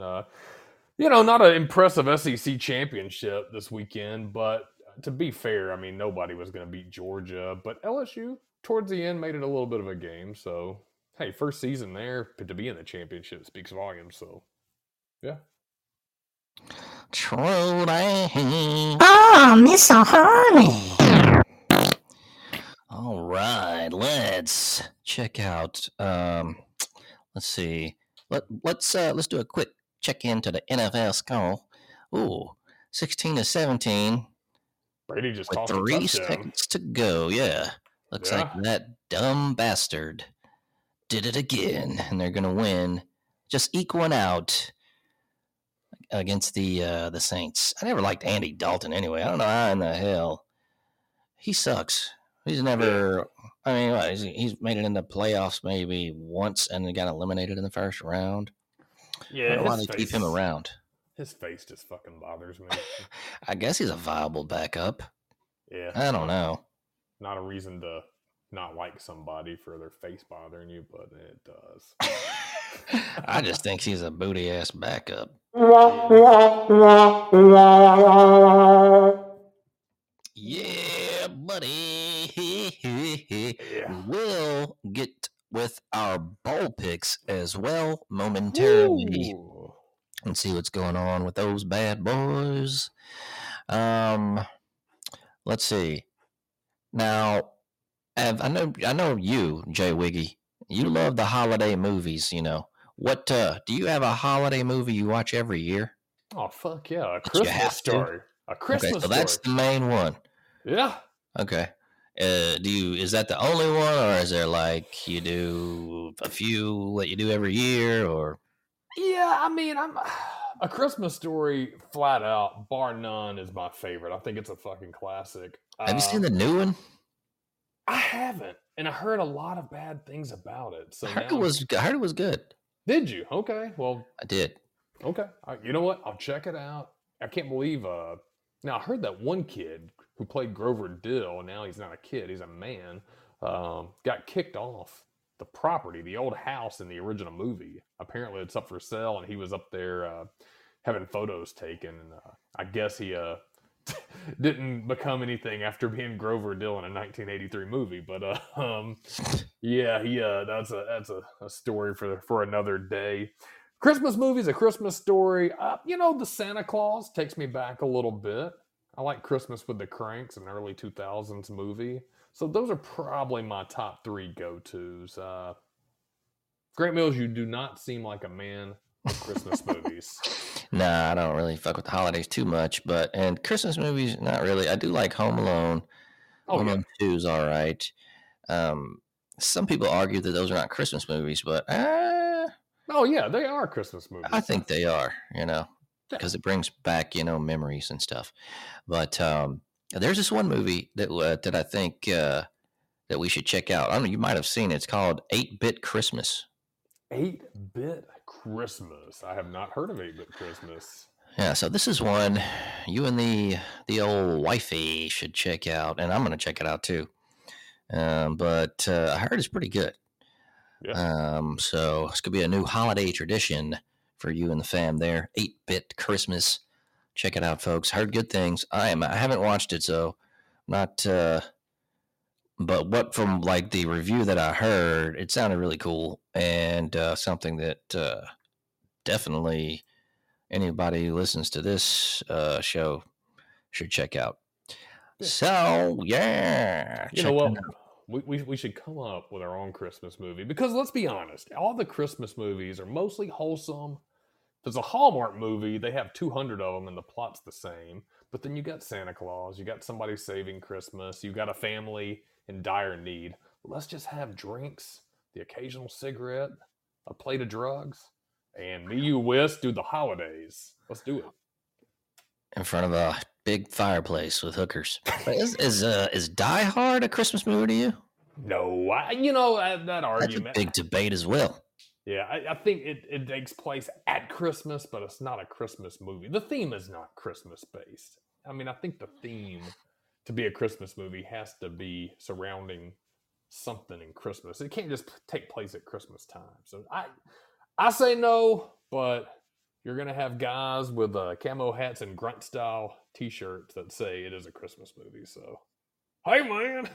you know, not an impressive SEC championship this weekend. But to be fair, I mean, nobody was going to beat Georgia. But LSU, towards the end, made it a little bit of a game. So, hey, first season there, but to be in the championship speaks volumes. So, yeah. True. Oh, Mr. Harvey. All right, let's check out. Let's see. Let's do a quick check into the NFL score. Ooh, 16-17. Brady just with 3 seconds to go. Yeah, looks like that dumb bastard did it again, and they're gonna win. Just eke one out against the Saints. I never liked Andy Dalton anyway. I don't know how in the hell he sucks. He's never. I mean, what, he's made it in the playoffs maybe once, and then got eliminated in the first round. Yeah, I don't know why they keep him around. His face just fucking bothers me. I guess he's a viable backup. Yeah, I don't know. Not a reason to not like somebody for their face bothering you, but it does. I just think he's a booty ass backup. Yeah, buddy. Yeah. We'll get with our bowl picks as well momentarily. Ooh. And see what's going on with those bad boys. Let's see. Now, I know you, Jay Wiggy, you love the holiday movies, you know. What do you have a holiday movie you watch every year? Oh, fuck yeah. A Christmas Story. A Christmas Story. Okay, so that's the main one. Yeah. Okay. Is that the only one, or is there like you do a few that you do every year, or? Yeah, I mean, A Christmas Story, flat out, bar none, is my favorite. I think it's a fucking classic. Have you seen the new one? I haven't, and I heard a lot of bad things about it. So I heard it was good. Did you? Okay, well, I did. Okay, right, you know what? I'll check it out. I can't believe. Now I heard that one kid who played Grover Dill, and now he's not a kid; he's a man. Got kicked off the property, the old house in the original movie. Apparently, it's up for sale, and he was up there having photos taken. And I guess he didn't become anything after being Grover Dill in a 1983 movie. But yeah, that's a story for another day. Christmas movies, A Christmas Story. You know, the Santa Claus takes me back a little bit. I like Christmas with the Cranks, an early 2000s movie. So those are probably my top three go-tos. Great Mills, you do not seem like a man with Christmas movies. Nah, I don't really fuck with the holidays too much. And Christmas movies, not really. I do like Home Alone. Home Alone 2 is all right. Some people argue that those are not Christmas movies, but... Oh, yeah, they are Christmas movies. I think they are, you know, because it brings back, you know, memories and stuff. But there's this one movie that I think that we should check out. I don't know, you might have seen it. It's called 8-Bit Christmas. 8-Bit Christmas. I have not heard of 8-Bit Christmas. Yeah, so this is one you and the old wifey should check out, and I'm going to check it out too. But I heard it's pretty good. Yeah. So it's going to be a new holiday tradition for you and the fam there. 8-Bit Christmas. Check it out, folks. Heard good things. I haven't watched it, so not, but what from like the review that I heard, it sounded really cool and, something that, definitely anybody who listens to this, show should check out. Yeah. So yeah, you know what? We should come up with our own Christmas movie, because let's be honest, all the Christmas movies are mostly wholesome. If it's a Hallmark movie, they have 200 of them and the plot's the same. But then you got Santa Claus, you got somebody saving Christmas, you got a family in dire need. Let's just have drinks, the occasional cigarette, a plate of drugs, and me, you, Wes, do the holidays. Let's do it. In front of a big fireplace with hookers. Is Die Hard a Christmas movie to you? No, that argument. That's a big debate as well. Yeah, I think it takes place at Christmas, but it's not a Christmas movie. The theme is not Christmas-based. I mean, I think the theme to be a Christmas movie has to be surrounding something in Christmas. It can't just take place at Christmas time. So I say no, but you're going to have guys with camo hats and grunt-style T-shirts that say it is a Christmas movie. So, hey, man!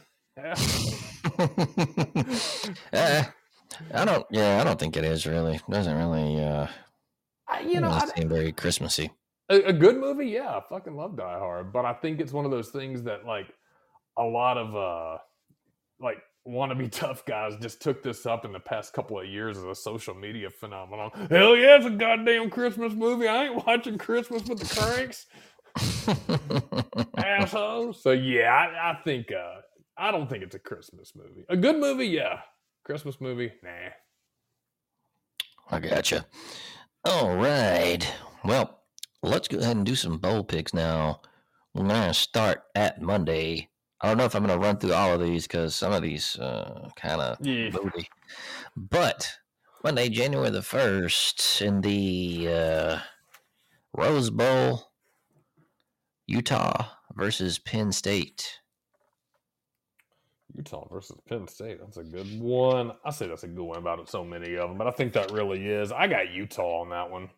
Yeah. I don't think it is really. It doesn't really, seem very Christmassy. A good movie, yeah. I fucking love Die Hard, but I think it's one of those things that, like, a lot of, wannabe tough guys just took this up in the past couple of years as a social media phenomenon. Hell yeah, it's a goddamn Christmas movie. I ain't watching Christmas with the Cranks. Assholes. So, yeah, I think, I don't think it's a Christmas movie. A good movie, yeah. Christmas movie? Nah. I gotcha. All right. Well, let's go ahead and do some bowl picks now. We're going to start at Monday. I don't know if I'm going to run through all of these because some of these kind of moody. But Monday, January the 1st, in the Rose Bowl, Utah versus Penn State. Utah versus Penn State. That's a good one. I say that's a good one about so many of them, but I think that really is. I got Utah on that one.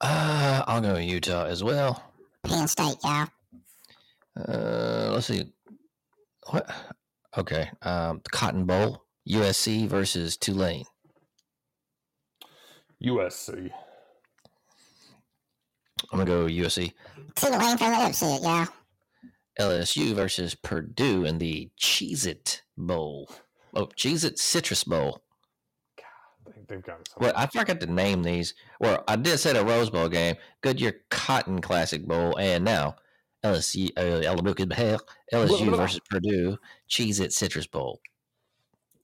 I'll go Utah as well. Penn State, yeah. Let's see. What? Okay. Cotton Bowl. USC versus Tulane. USC. I'm going to go USC. Tulane for the upset, yeah. LSU versus Purdue in the Cheez-It Bowl. Oh, Cheez-It Citrus Bowl. God, they've got so much. Well, I forgot to name these. Well, I did say the Rose Bowl game, Goodyear Cotton Classic Bowl, and now LSU versus Purdue, Cheez-It Citrus Bowl.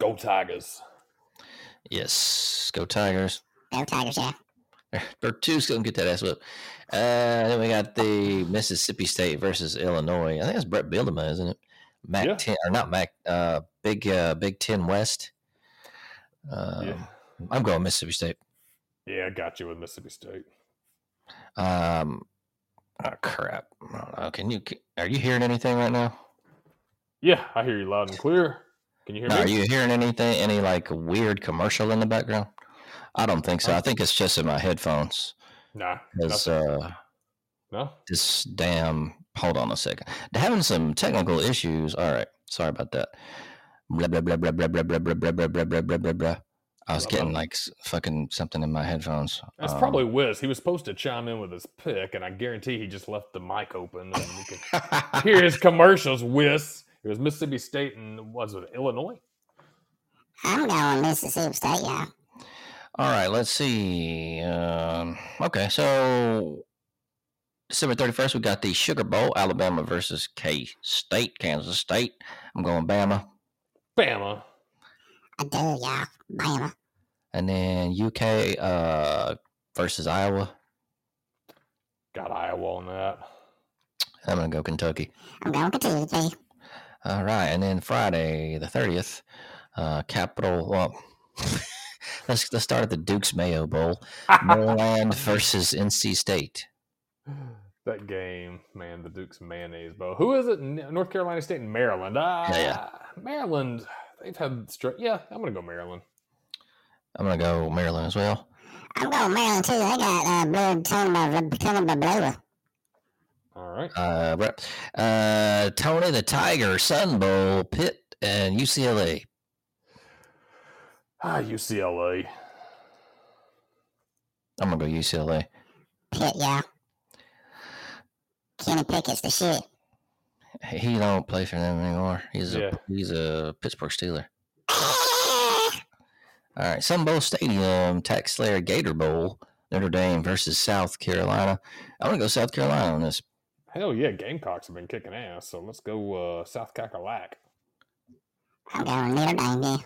Go Tigers. Yes, go Tigers. Go Tigers, yeah. Purdue's going to get that ass whipped. Then we got the Mississippi State versus Illinois. I think that's Brett Bielema, isn't it? Ten, or not Mac. Big Ten West. I'm going Mississippi State. Yeah, I got you with Mississippi State. Oh crap! I don't know. Are you hearing anything right now? Yeah, I hear you loud and clear. Can you hear me? Are you hearing anything? Any like weird commercial in the background? I don't think so. I think it's just in my headphones. Nah. No? This damn... Hold on a second. They're having some technical issues. All right. Sorry about that. Blah, blah, blah, blah, blah, blah, blah, blah, blah, blah, blah, blah, blah, blah. I was getting, like, fucking something in my headphones. That's probably Wiz. He was supposed to chime in with his pick, and I guarantee he just left the mic open. And we could hear his commercials, Wiz. It was Mississippi State and, was it Illinois? I'm going Mississippi State, yeah. All right, let's see. Okay, so December 31st, we got the Sugar Bowl, Alabama versus K-State, Kansas State. I'm going Bama. Bama. I do, yeah. Bama. And then UK versus Iowa. Got Iowa on that. I'm going to go Kentucky. I'm going Kentucky. All right, and then Friday the 30th, Let's start at the Duke's Mayo Bowl. Maryland versus NC State. That game, man, the Duke's Mayonnaise Bowl. Who is it? North Carolina State and Maryland. Maryland. They've had I'm going to go Maryland. I'm going to go Maryland as well. I'm going Maryland, too. They got Blue Tony. All right. Tony the Tiger, Sun Bowl, Pitt, and UCLA. UCLA. I'm going to go UCLA. Pitt, yeah. Kenny Pickett's the shit. He don't play for them anymore. He's a Pittsburgh Steeler. All right, Sun Bowl Stadium, Tax Slayer Gator Bowl, Notre Dame versus South Carolina. I'm going to go South Carolina on this. Hell yeah, Gamecocks have been kicking ass, so let's go South Cackalack. I'm going Notre Dame, yeah.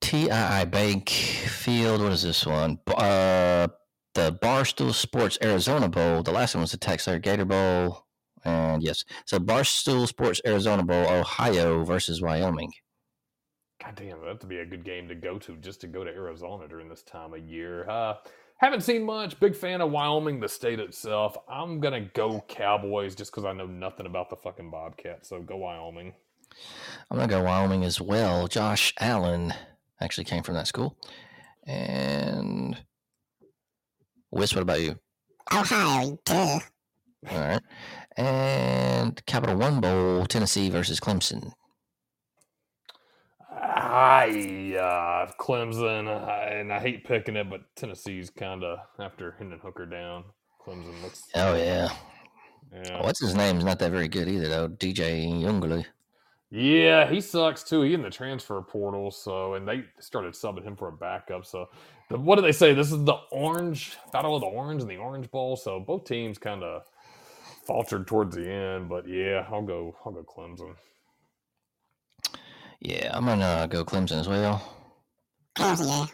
TII Bank Field. What is this one? The Barstool Sports Arizona Bowl. The last one was the Texas Gator Bowl. And yes, so Barstool Sports Arizona Bowl, Ohio versus Wyoming. God damn, that'd be a good game to go to just to go to Arizona during this time of year. Haven't seen much. Big fan of Wyoming, the state itself. I'm going to go Cowboys just because I know nothing about the fucking Bobcats. So go Wyoming. I'm going to go Wyoming as well. Josh Allen actually came from that school. And Wes, what about you? Ohio, too. All right. And Capital One Bowl, Tennessee versus Clemson. Clemson, and I hate picking it, but Tennessee's kind of after Hendon Hooker down. Clemson looks. Oh, yeah. What's his name? He's not that very good either, though. DJ Youngley. Yeah, he sucks, too. He in the transfer portal, so, and they started subbing him for a backup. So, what do they say? This is the Orange, Battle of the Orange and the Orange Bowl. So, both teams kind of faltered towards the end, but yeah, I'll go Clemson. Yeah, I'm going to go Clemson as well. Oh,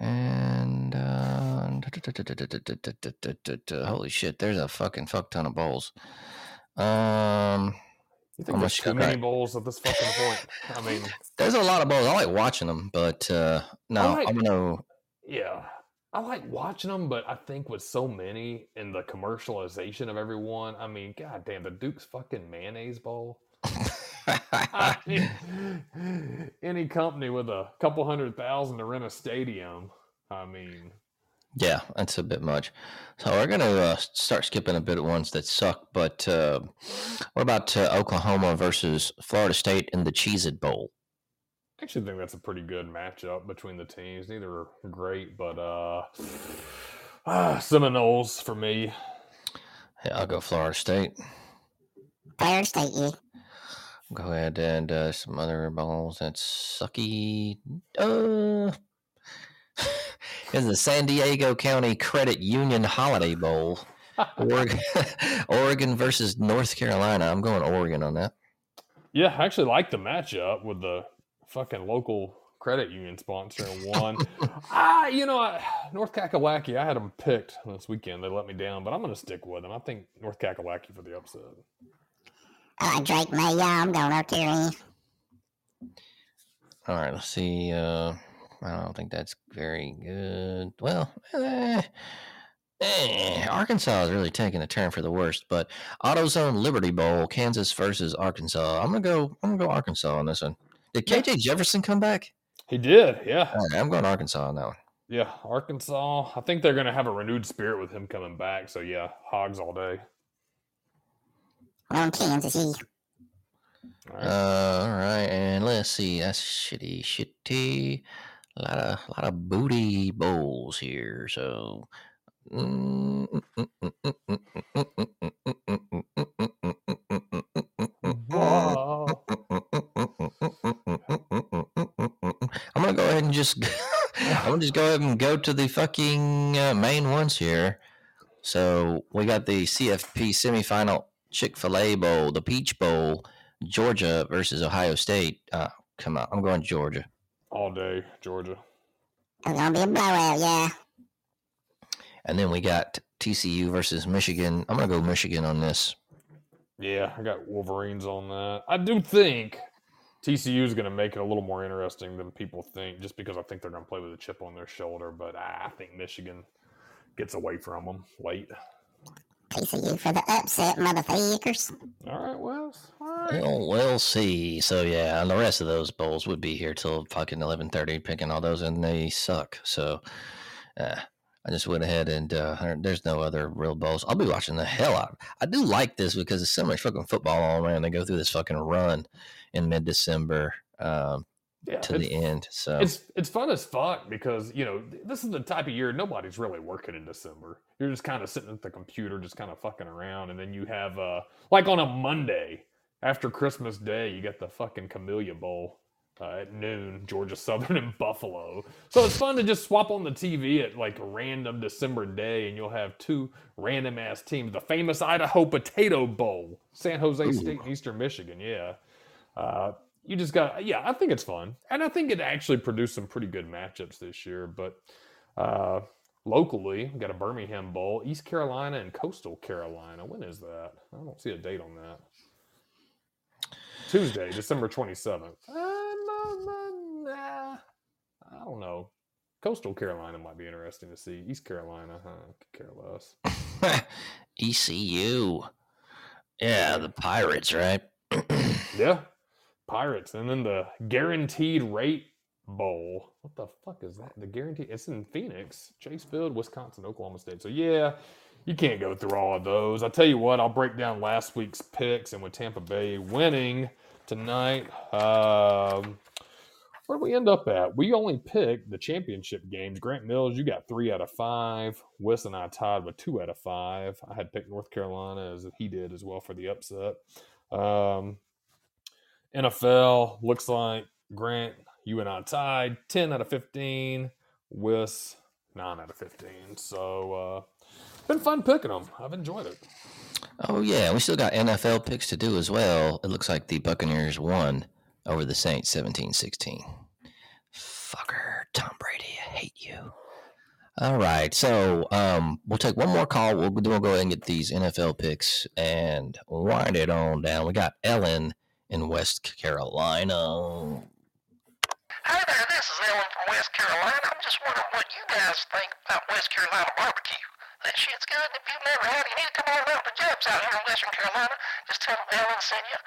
yeah. And, holy shit, there's a fucking fuck ton of bowls. You think there's too many bowls at this fucking point? I mean, there's a lot of bowls. I like watching them, but no, I'm going to... Yeah, I like watching them, but I think with so many and the commercialization of everyone, I mean, goddamn, the Duke's fucking mayonnaise bowl. I mean, any company with a couple $100,000 to rent a stadium, I mean, yeah, that's a bit much. So we're gonna start skipping a bit of ones that suck. But what about Oklahoma versus Florida State in the Cheez-It Bowl? I actually think that's a pretty good matchup between the teams. Neither are great, but Seminoles for me. Yeah, I'll go Florida State. Florida State, yeah. Go ahead and some other balls. That's sucky. It's the San Diego County Credit Union Holiday Bowl. Oregon versus North Carolina. I'm going Oregon on that. Yeah, I actually like the matchup with the fucking local credit union sponsoring one. North Kakalaki, I had them picked this weekend. They let me down, but I'm going to stick with them. I think North Kakalaki for the upset. I like Drake May, yeah, I'm going up there. All right, let's see. I don't think that's very good. Well, Arkansas is really taking a turn for the worst. But AutoZone Liberty Bowl, Kansas versus Arkansas. I'm gonna go Arkansas on this one. Did KJ Jefferson come back? He did. Yeah. All right, I'm going Arkansas on that one. Yeah, Arkansas. I think they're gonna have a renewed spirit with him coming back. So yeah, Hogs all day. On Kansas. All right, and let's see. That's shitty. A lot of booty bowls here. So, I'm gonna go ahead and go to the fucking main ones here. So we got the CFP semifinal. Chick-fil-A Bowl, the Peach Bowl, Georgia versus Ohio State. Come on, I'm going Georgia. All day, Georgia. It's going to be a blowout, yeah. And then we got TCU versus Michigan. I'm going to go Michigan on this. Yeah, I got Wolverines on that. I do think TCU is going to make it a little more interesting than people think, just because I think they're going to play with a chip on their shoulder, but I think Michigan gets away from them late. TCU for the upset, motherfuckers. All right, Wells. We'll see. So, yeah, and the rest of those bowls would be here till fucking 11:30, picking all those, and they suck. So, I just went ahead and there's no other real bowls. I'll be watching the hell out. I do like this because there's so much fucking football all around. They go through this fucking run in mid-December to the end. So it's fun as fuck because, you know, this is the type of year nobody's really working in December. You're just kind of sitting at the computer, just kind of fucking around. And then you have, like on a Monday after Christmas Day, you got the fucking Camellia Bowl at noon, Georgia Southern and Buffalo. So it's fun to just swap on the TV at like a random December day and you'll have two random ass teams. The famous Idaho Potato Bowl, San Jose State and Eastern Michigan. Yeah. You just got, I think it's fun. And I think it actually produced some pretty good matchups this year. But locally, we got a Birmingham Bowl, East Carolina and Coastal Carolina. When is that? I don't see a date on that. Tuesday, December 27th. I don't know. Coastal Carolina might be interesting to see. East Carolina, huh? Could care less. ECU. Yeah, the Pirates, right? Yeah, Pirates. And then the Guaranteed Rate Bowl. What the fuck is that? The Guaranteed... It's in Phoenix, Chase Field, Wisconsin, Oklahoma State. So, yeah, you can't go through all of those. I'll tell you what, I'll break down last week's picks. And with Tampa Bay winning tonight... where'd we end up at? We only picked the championship games. Grant Mills, you got 3 out of 5. Wes and I tied with 2 out of 5. I had picked North Carolina, as he did as well, for the upset. NFL, looks like Grant, you and I tied 10 out of 15. Wes, 9 out of 15. So, been fun picking them. I've enjoyed it. Oh, yeah. We still got NFL picks to do as well. It looks like the Buccaneers won over the Saints, 17-16. Fucker, Tom Brady, I hate you. All right, so we'll take one more call. We'll go ahead and get these NFL picks and wind it on down. We got Ellen in West Carolina. Hi there, this is Ellen from West Carolina. I'm just wondering what you guys think about West Carolina barbecue. That shit's good. If you've never had it, you need to come on out to Jeb's out here in Western Carolina. Just tell them Ellen sent you.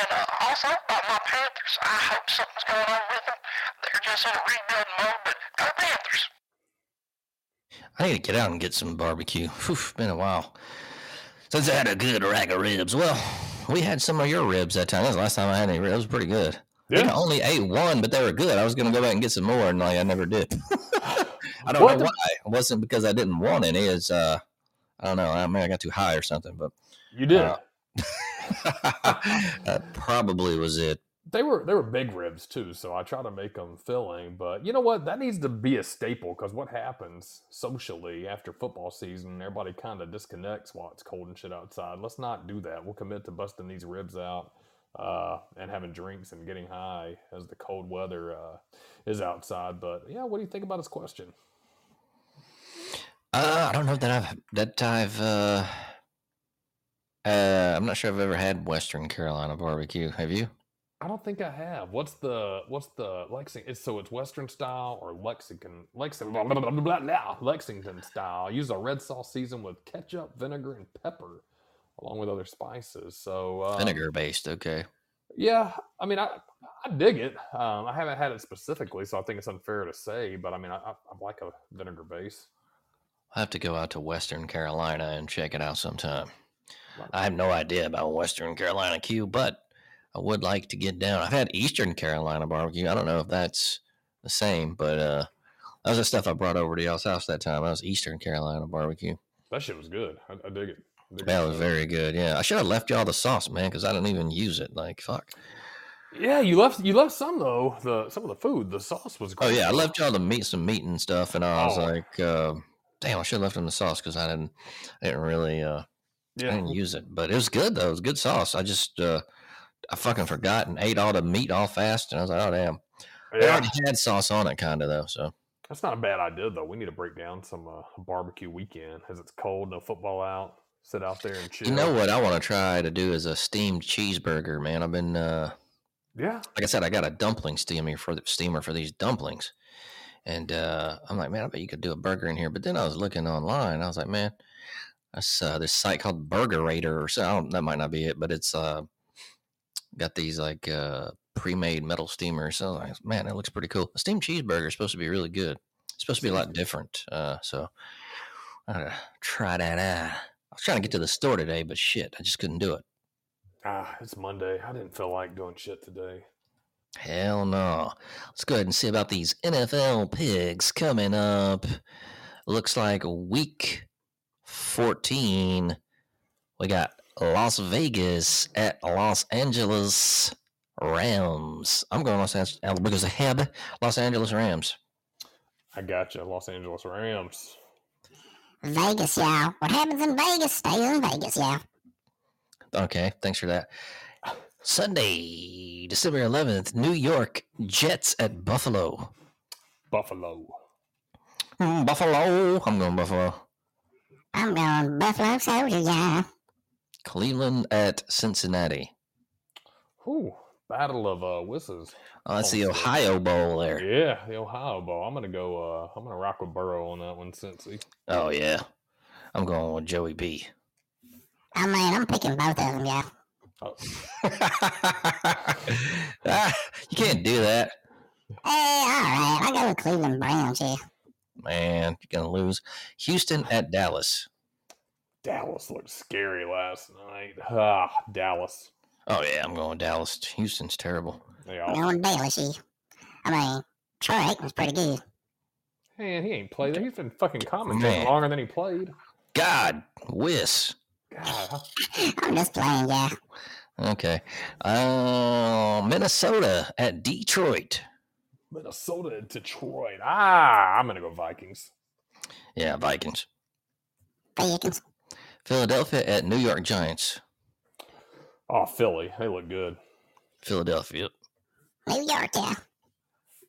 And also, about my Panthers, I hope something's going on with them. They're just in a rebuild mode, but go Panthers. I need to get out and get some barbecue. Whew, been a while since I had a good rack of ribs. Well, we had some of your ribs that time. That was the last time I had any ribs. It was pretty good. Yeah. I only ate one, but they were good. I was going to go back and get some more, and I never did. I don't know why. It wasn't because I didn't want any. It's I don't know. I mean, I got too high or something. But you did. That probably was it. They were big ribs too, so I try to make them filling. But you know what? That needs to be a staple, because what happens socially after football season? Everybody kind of disconnects while it's cold and shit outside. Let's not do that. We'll commit to busting these ribs out. And having drinks and getting high as the cold weather is outside. But yeah, what do you think about his question? I don't know that I've I'm not sure I've ever had Western Carolina barbecue. Have you? I don't think I have. What's the Lexington? It's Western style or Lexington style. Use a red sauce seasoned with ketchup, vinegar, and pepper, along with other spices. So vinegar-based, okay. Yeah, I mean, I dig it. I haven't had it specifically, so I think it's unfair to say, but I mean, I like a vinegar base. I'll have to go out to Western Carolina and check it out sometime. I have no idea about Western Carolina Q, but I would like to get down. I've had Eastern Carolina barbecue. I don't know if that's the same, but that was the stuff I brought over to y'all's house that time. That was Eastern Carolina barbecue. That shit was good. I dig it. That was very good, yeah. I should have left y'all the sauce, man, because I didn't even use it. Like, fuck. Yeah, you left some, though. Some of the food, the sauce was great. Oh, yeah, I left y'all some meat and stuff, and I was like, damn, I should have left them the sauce because I didn't really I didn't use it. But it was good, though. It was good sauce. I just I fucking forgot and ate all the meat all fast, and I was like, oh, damn. Yeah. I already had sauce on it, kind of, though, so. That's not a bad idea, though. We need to break down some barbecue weekend as it's cold, no football out. Sit out there and chill. You know what I want to try to do is a steamed cheeseburger, man. I've been, like I said, I got a dumpling steamer for these dumplings. And I'm like, man, I bet you could do a burger in here. But then I was looking online. I was like, man, that's this site called Burgerator or something. That might not be it, but it's got these like pre-made metal steamers. So I was like, man, that looks pretty cool. A steamed cheeseburger is supposed to be really good. It's supposed to be a lot different. So I gotta try that out. I was trying to get to the store today, but shit, I just couldn't do it. It's Monday. I didn't feel like doing shit today. Hell no. Let's go ahead and see about these NFL picks coming up. Looks like week 14. We got Las Vegas at Los Angeles Rams. I'm going Los Angeles Rams. I got you, Los Angeles Rams. Vegas, y'all. What happens in Vegas stays in Vegas, y'all. Okay, thanks for that. Sunday, December 11th, New York, Jets at Buffalo. Buffalo. I'm going Buffalo. I'm going Buffalo Soldier, y'all. Cleveland at Cincinnati. Ooh, Battle of what's this? That's the Ohio Bowl there. Yeah, the Ohio Bowl. I'm gonna go. I'm gonna rock with Burrow on that one, Cincy. Oh yeah, I'm going with Joey B. Oh man, I'm picking both of them. Yeah. Oh. You can't do that. Hey, all right, I go with Cleveland Browns. Yeah. Man, you're gonna lose. Houston at Dallas. Dallas looked scary last night. Ah, Dallas. Oh, yeah, I'm going Dallas. Houston's terrible. I'm going Dallas. I mean, Troy was pretty good. Man, he ain't played. He's been fucking commentating longer than he played. God, whiz. God. I'm just playing, yeah. Okay. Minnesota at Detroit. Minnesota at Detroit. Ah, I'm going to go Vikings. Yeah, Vikings. Vikings. Philadelphia at New York Giants. Oh, Philly. They look good. Philadelphia. New York, yeah.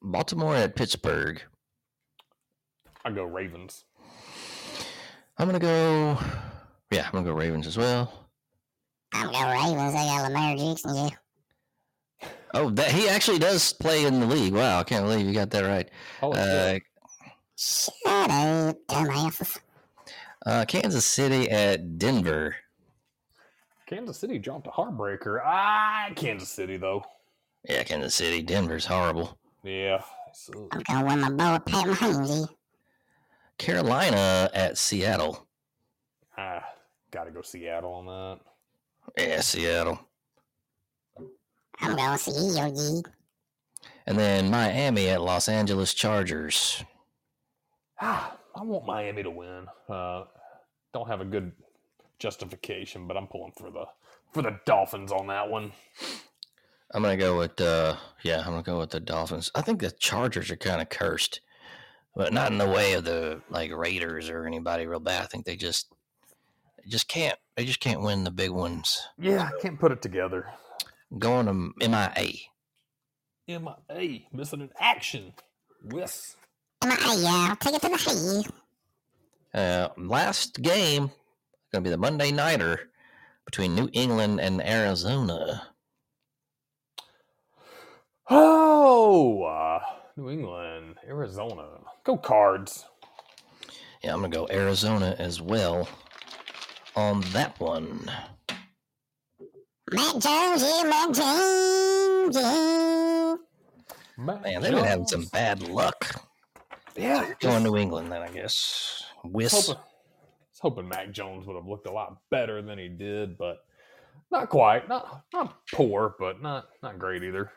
Baltimore at Pittsburgh. I go Ravens. I'm going to go Ravens as well. I'm going to go Ravens. I got Lamar Jackson, yeah. Oh, he actually does play in the league. Wow, I can't believe you got that right. Oh, shut up, dumbasses. Kansas City at Denver. Kansas City dropped a heartbreaker. Ah, Kansas City, though. Yeah, Kansas City. Denver's horrible. Yeah. So. I'm going to win my ball with Pat Mahomes. Carolina at Seattle. Ah, got to go Seattle on that. Yeah, Seattle. I'm going to Seattle. And then Miami at Los Angeles Chargers. Ah, I want Miami to win. Don't have a good justification, but I'm pulling for the Dolphins on that one. I'm gonna go with the Dolphins. I think the Chargers are kind of cursed, but not in the way of the like Raiders or anybody real bad. I think they just can't win the big ones. Yeah, I can't put it together. Going to MIA, missing in action. Yes. MIA, yeah, I'll take it to the hay. Last game. Going to be the Monday nighter between New England and Arizona. Oh, New England, Arizona. Go Cards. Yeah, I'm going to go Arizona as well on that one. Matt Jones. Man, they've been having some bad luck. Yeah. Going New England then, I guess. Whist. I was hoping Mac Jones would have looked a lot better than he did, but not quite. Not poor, but not great either.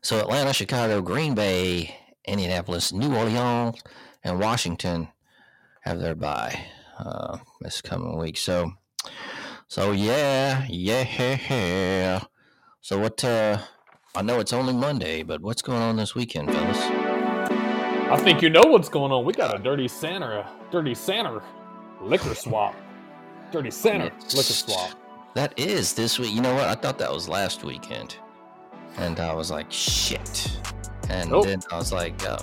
So Atlanta, Chicago, Green Bay, Indianapolis, New Orleans, and Washington have their bye this coming week. So yeah. So what? I know it's only Monday, but what's going on this weekend, fellas? I think you know what's going on. We got a dirty Santa. Liquor swap. Dirty Santa. Liquor swap. That is this week. You know what? I thought that was last weekend. And I was like, shit. And Then I was like, oh,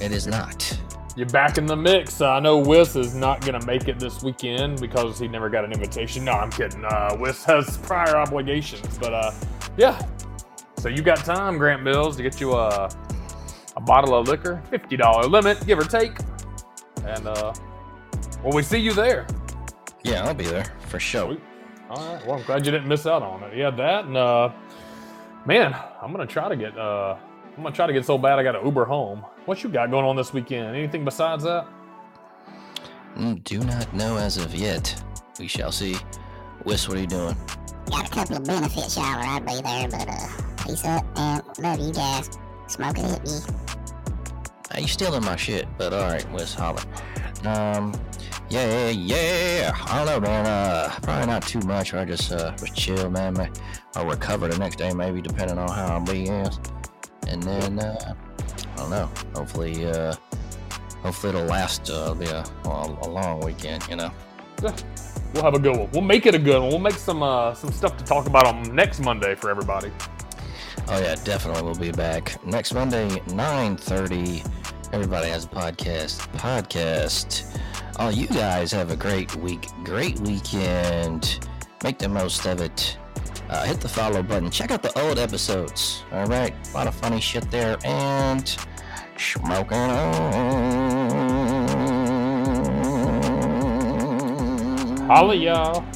it is not. You're back in the mix. I know Wiss is not going to make it this weekend because he never got an invitation. No, I'm kidding. Wiss has prior obligations. But, yeah. So you got time, Grant Mills, to get you a bottle of liquor. $50 limit, give or take. And, well, we see you there. Yeah, I'll be there for sure. All right. Well, I'm glad you didn't miss out on it. Yeah, that and man, I'm gonna try to get so bad I got to Uber home. What you got going on this weekend? Anything besides that? Do not know as of yet. We shall see. Wiss, what are you doing? Got a couple of benefits, y'all. I'll be there, but peace up and love you guys. Smoking hit me. Are you stealing my shit? But all right, Wiss, holler. Yeah. I don't know, man. Probably not too much. I just was chill, man. I'll recover the next day, maybe, depending on how I'm being. And then I don't know. Hopefully it'll last. Be a long weekend, you know. Yeah. We'll have a good one. We'll make it a good one. We'll make some stuff to talk about on next Monday for everybody. Oh yeah, definitely. We'll be back next Monday, 9:30. Everybody has a podcast. Oh, you guys have a great week, great weekend. Make the most of it. hit the follow button. Check out the old episodes. All right, a lot of funny shit there. And smoking on. Holla, y'all.